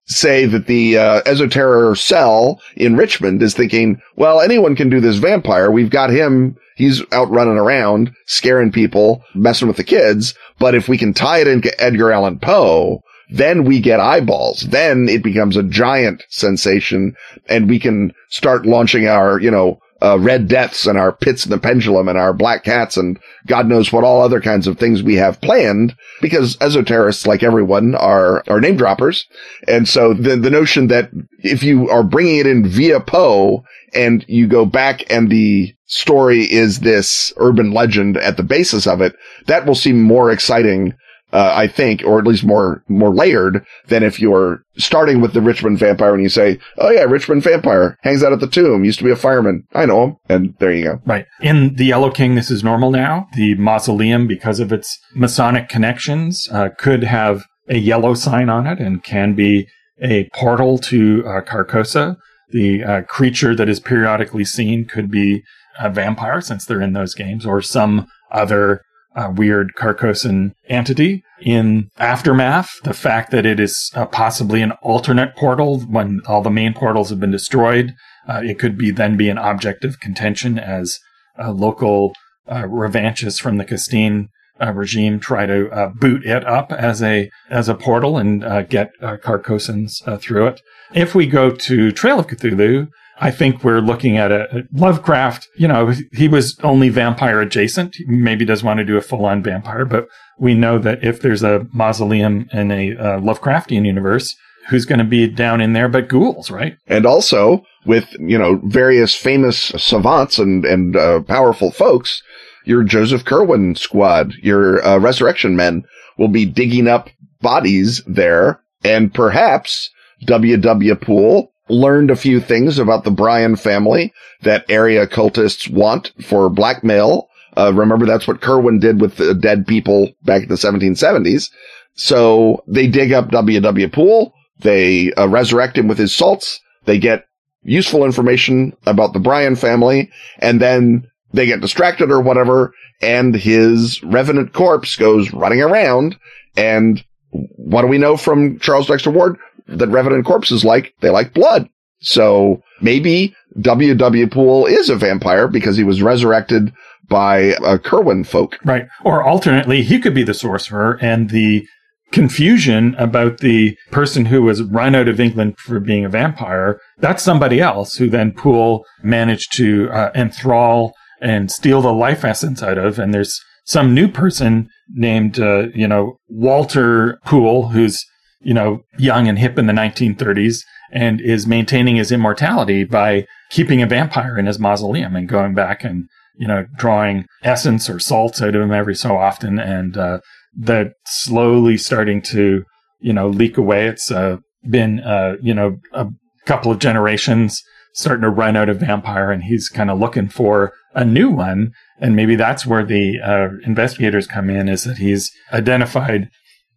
say that the uh, esoteric cell in Richmond is thinking, well, anyone can do this vampire. We've got him. He's out running around, scaring people, messing with the kids. But if we can tie it into Edgar Allan Poe, then we get eyeballs. Then it becomes a giant sensation, and we can start launching our, you know, uh, Red Deaths and our Pits and the Pendulum and our Black Cats and God knows what all other kinds of things we have planned, because esoterists, like everyone, are, are name droppers. And so the, the notion that if you are bringing it in via Poe and you go back and the story is this urban legend at the basis of it, that will seem more exciting, uh, I think, or at least more, more layered than if you're starting with the Richmond vampire and you say, oh yeah, Richmond vampire hangs out at the tomb, used to be a fireman. I know him. And there you go. Right. In The Yellow King, this is normal now. The mausoleum, because of its Masonic connections, uh, could have a yellow sign on it and can be a portal to uh, Carcosa. The uh, creature that is periodically seen could be a vampire, since they're in those games, or some other uh, weird Carcosan entity. In Aftermath, the fact that it is uh, possibly an alternate portal when all the main portals have been destroyed, uh, it could be then be an object of contention as uh, local uh, revanchists from the Castine uh, regime try to uh, boot it up as a as a portal and uh, get uh, Carcosans uh, through it. If we go to Trail of Cthulhu, I think we're looking at a, a Lovecraft, you know, he was only vampire adjacent. He maybe doesn't want to do a full-on vampire, but we know that if there's a mausoleum in a uh, Lovecraftian universe, who's going to be down in there but ghouls, right? And also with, you know, various famous savants and, and uh, powerful folks, your Joseph Kerwin squad, your uh, Resurrection Men will be digging up bodies there, and perhaps W W Poole learned a few things about the Bryan family that area cultists want for blackmail. Uh, remember, that's what Kerwin did with the dead people back in the seventeen seventies. So they dig up W W Poole. They uh, resurrect him with his salts. They get useful information about the Bryan family, and then they get distracted or whatever, and his revenant corpse goes running around. And what do we know from Charles Dexter Ward? That revenant corpses like, they like blood. So maybe W W Poole is a vampire because he was resurrected by uh, Kerwin folk. Right. Or alternately, he could be the sorcerer, and the confusion about the person who was run out of England for being a vampire, that's somebody else who then Poole managed to uh, enthrall and steal the life essence out of. And there's some new person named, uh, you know, Walter Poole, who's, you know, young and hip in the nineteen thirties and is maintaining his immortality by keeping a vampire in his mausoleum and going back and, you know, drawing essence or salts out of him every so often. And uh, that's slowly starting to, you know, leak away. It's uh, been, uh, you know, a couple of generations starting to run out of vampire, and he's kind of looking for a new one. And maybe that's where the uh, investigators come in, is that he's identified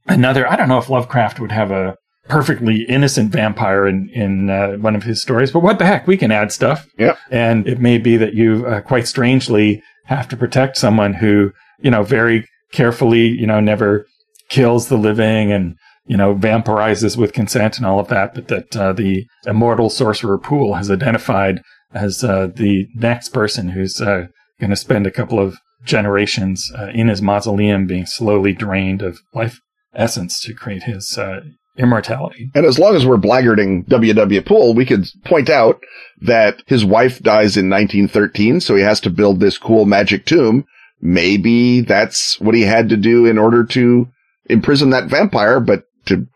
another, I don't know if Lovecraft would have a perfectly innocent vampire in, in uh, one of his stories, but what the heck, we can add stuff. Yep. And it may be that you uh, quite strangely have to protect someone who, you know, very carefully, you know, never kills the living and, you know, vampirizes with consent and all of that, but that uh, the immortal sorcerer Poole has identified as uh, the next person who's uh, going to spend a couple of generations uh, in his mausoleum being slowly drained of life essence to create his uh, immortality. And as long as we're blackguarding W W Poole, we could point out that his wife dies in nineteen thirteen, so he has to build this cool magic tomb. Maybe that's what he had to do in order to imprison that vampire, but to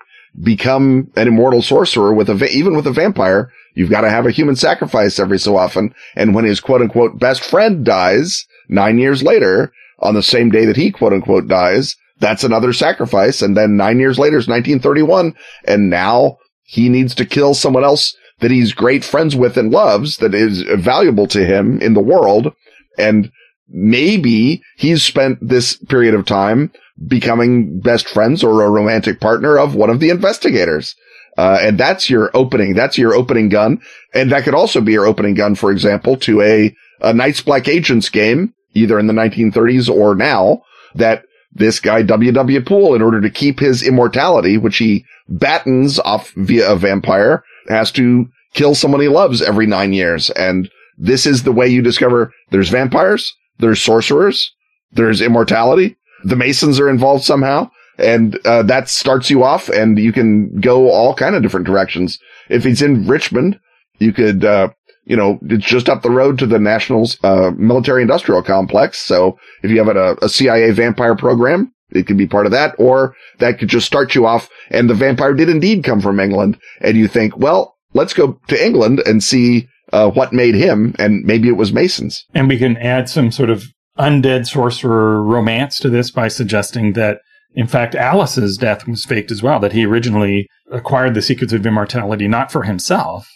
become an immortal sorcerer with a, va- even with a vampire, you've got to have a human sacrifice every so often. And when his quote unquote best friend dies nine years later on the same day that he quote unquote dies, that's another sacrifice. And then nine years later is nineteen thirty-one. And now he needs to kill someone else that he's great friends with and loves, that is valuable to him in the world. And maybe he's spent this period of time becoming best friends or a romantic partner of one of the investigators. Uh, and that's your opening. That's your opening gun. And that could also be your opening gun, for example, to a, a Knights Black Agents game, either in the nineteen thirties or now, that this guy W W Poole, in order to keep his immortality, which he battens off via a vampire, has to kill someone he loves every nine years. And this is the way you discover there's vampires, there's sorcerers, there's immortality. The Masons are involved somehow. And uh, that starts you off, and you can go all kind of different directions. If he's in Richmond, you could, uh, you know, it's just up the road to the National's uh, military industrial complex. So if you have a, a C I A vampire program, it could be part of that, or that could just start you off. And the vampire did indeed come from England. And you think, well, let's go to England and see uh, what made him. And maybe it was Masons. And we can add some sort of undead sorcerer romance to this by suggesting that, in fact, Alice's death was faked as well, that he originally acquired the secrets of immortality not for himself,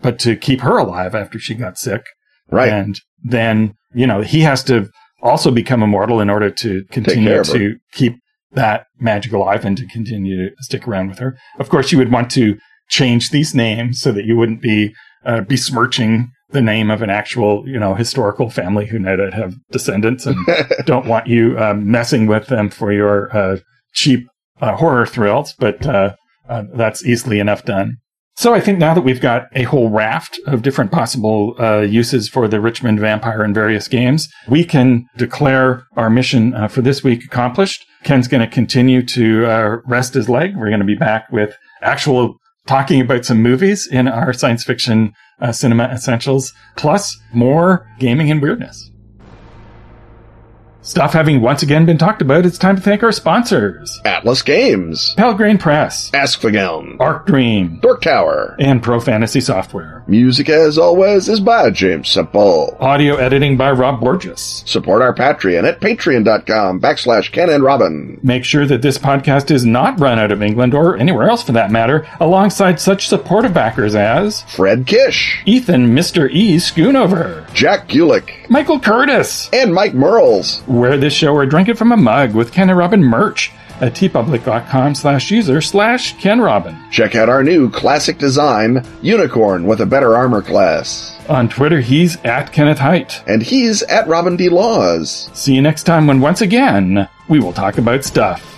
but to keep her alive after she got sick. Right. And then, you know, he has to also become immortal in order to continue to keep that magic alive and to continue to stick around with her. Of course, you would want to change these names so that you wouldn't be uh, besmirching the name of an actual, you know, historical family who know that have descendants and don't want you uh, messing with them for your uh, cheap uh, horror thrills, but uh, uh, that's easily enough done. So I think now that we've got a whole raft of different possible uh, uses for the Richmond vampire in various games, we can declare our mission uh, for this week accomplished. Ken's going to continue to uh, rest his leg. We're going to be back with actual talking about some movies in our science fiction uh, cinema essentials, plus more gaming and weirdness. Stuff having once again been talked about, it's time to thank our sponsors. Atlas Games, Pograin Press, Askfagelm, Arc Dream, Dork Tower, and Pro Fantasy Software. Music, as always, is by James Semple. Audio editing by Rob Borges. Support our Patreon at patreon.com backslash Ken and Robin. Make sure that this podcast is not run out of England or anywhere else for that matter, alongside such supportive backers as Fred Kish, Ethan Mister E. Schoonover, Jack Gulick, Michael Curtis, and Mike Merles. Wear this show or drink it from a mug with Ken and Robin merch at tpublic.com slash user slash Ken Robin. Check out our new classic design, Unicorn with a Better Armor Class. On Twitter, he's at Kenneth Hite. And he's at Robin D. Laws. See you next time when, once again, we will talk about stuff.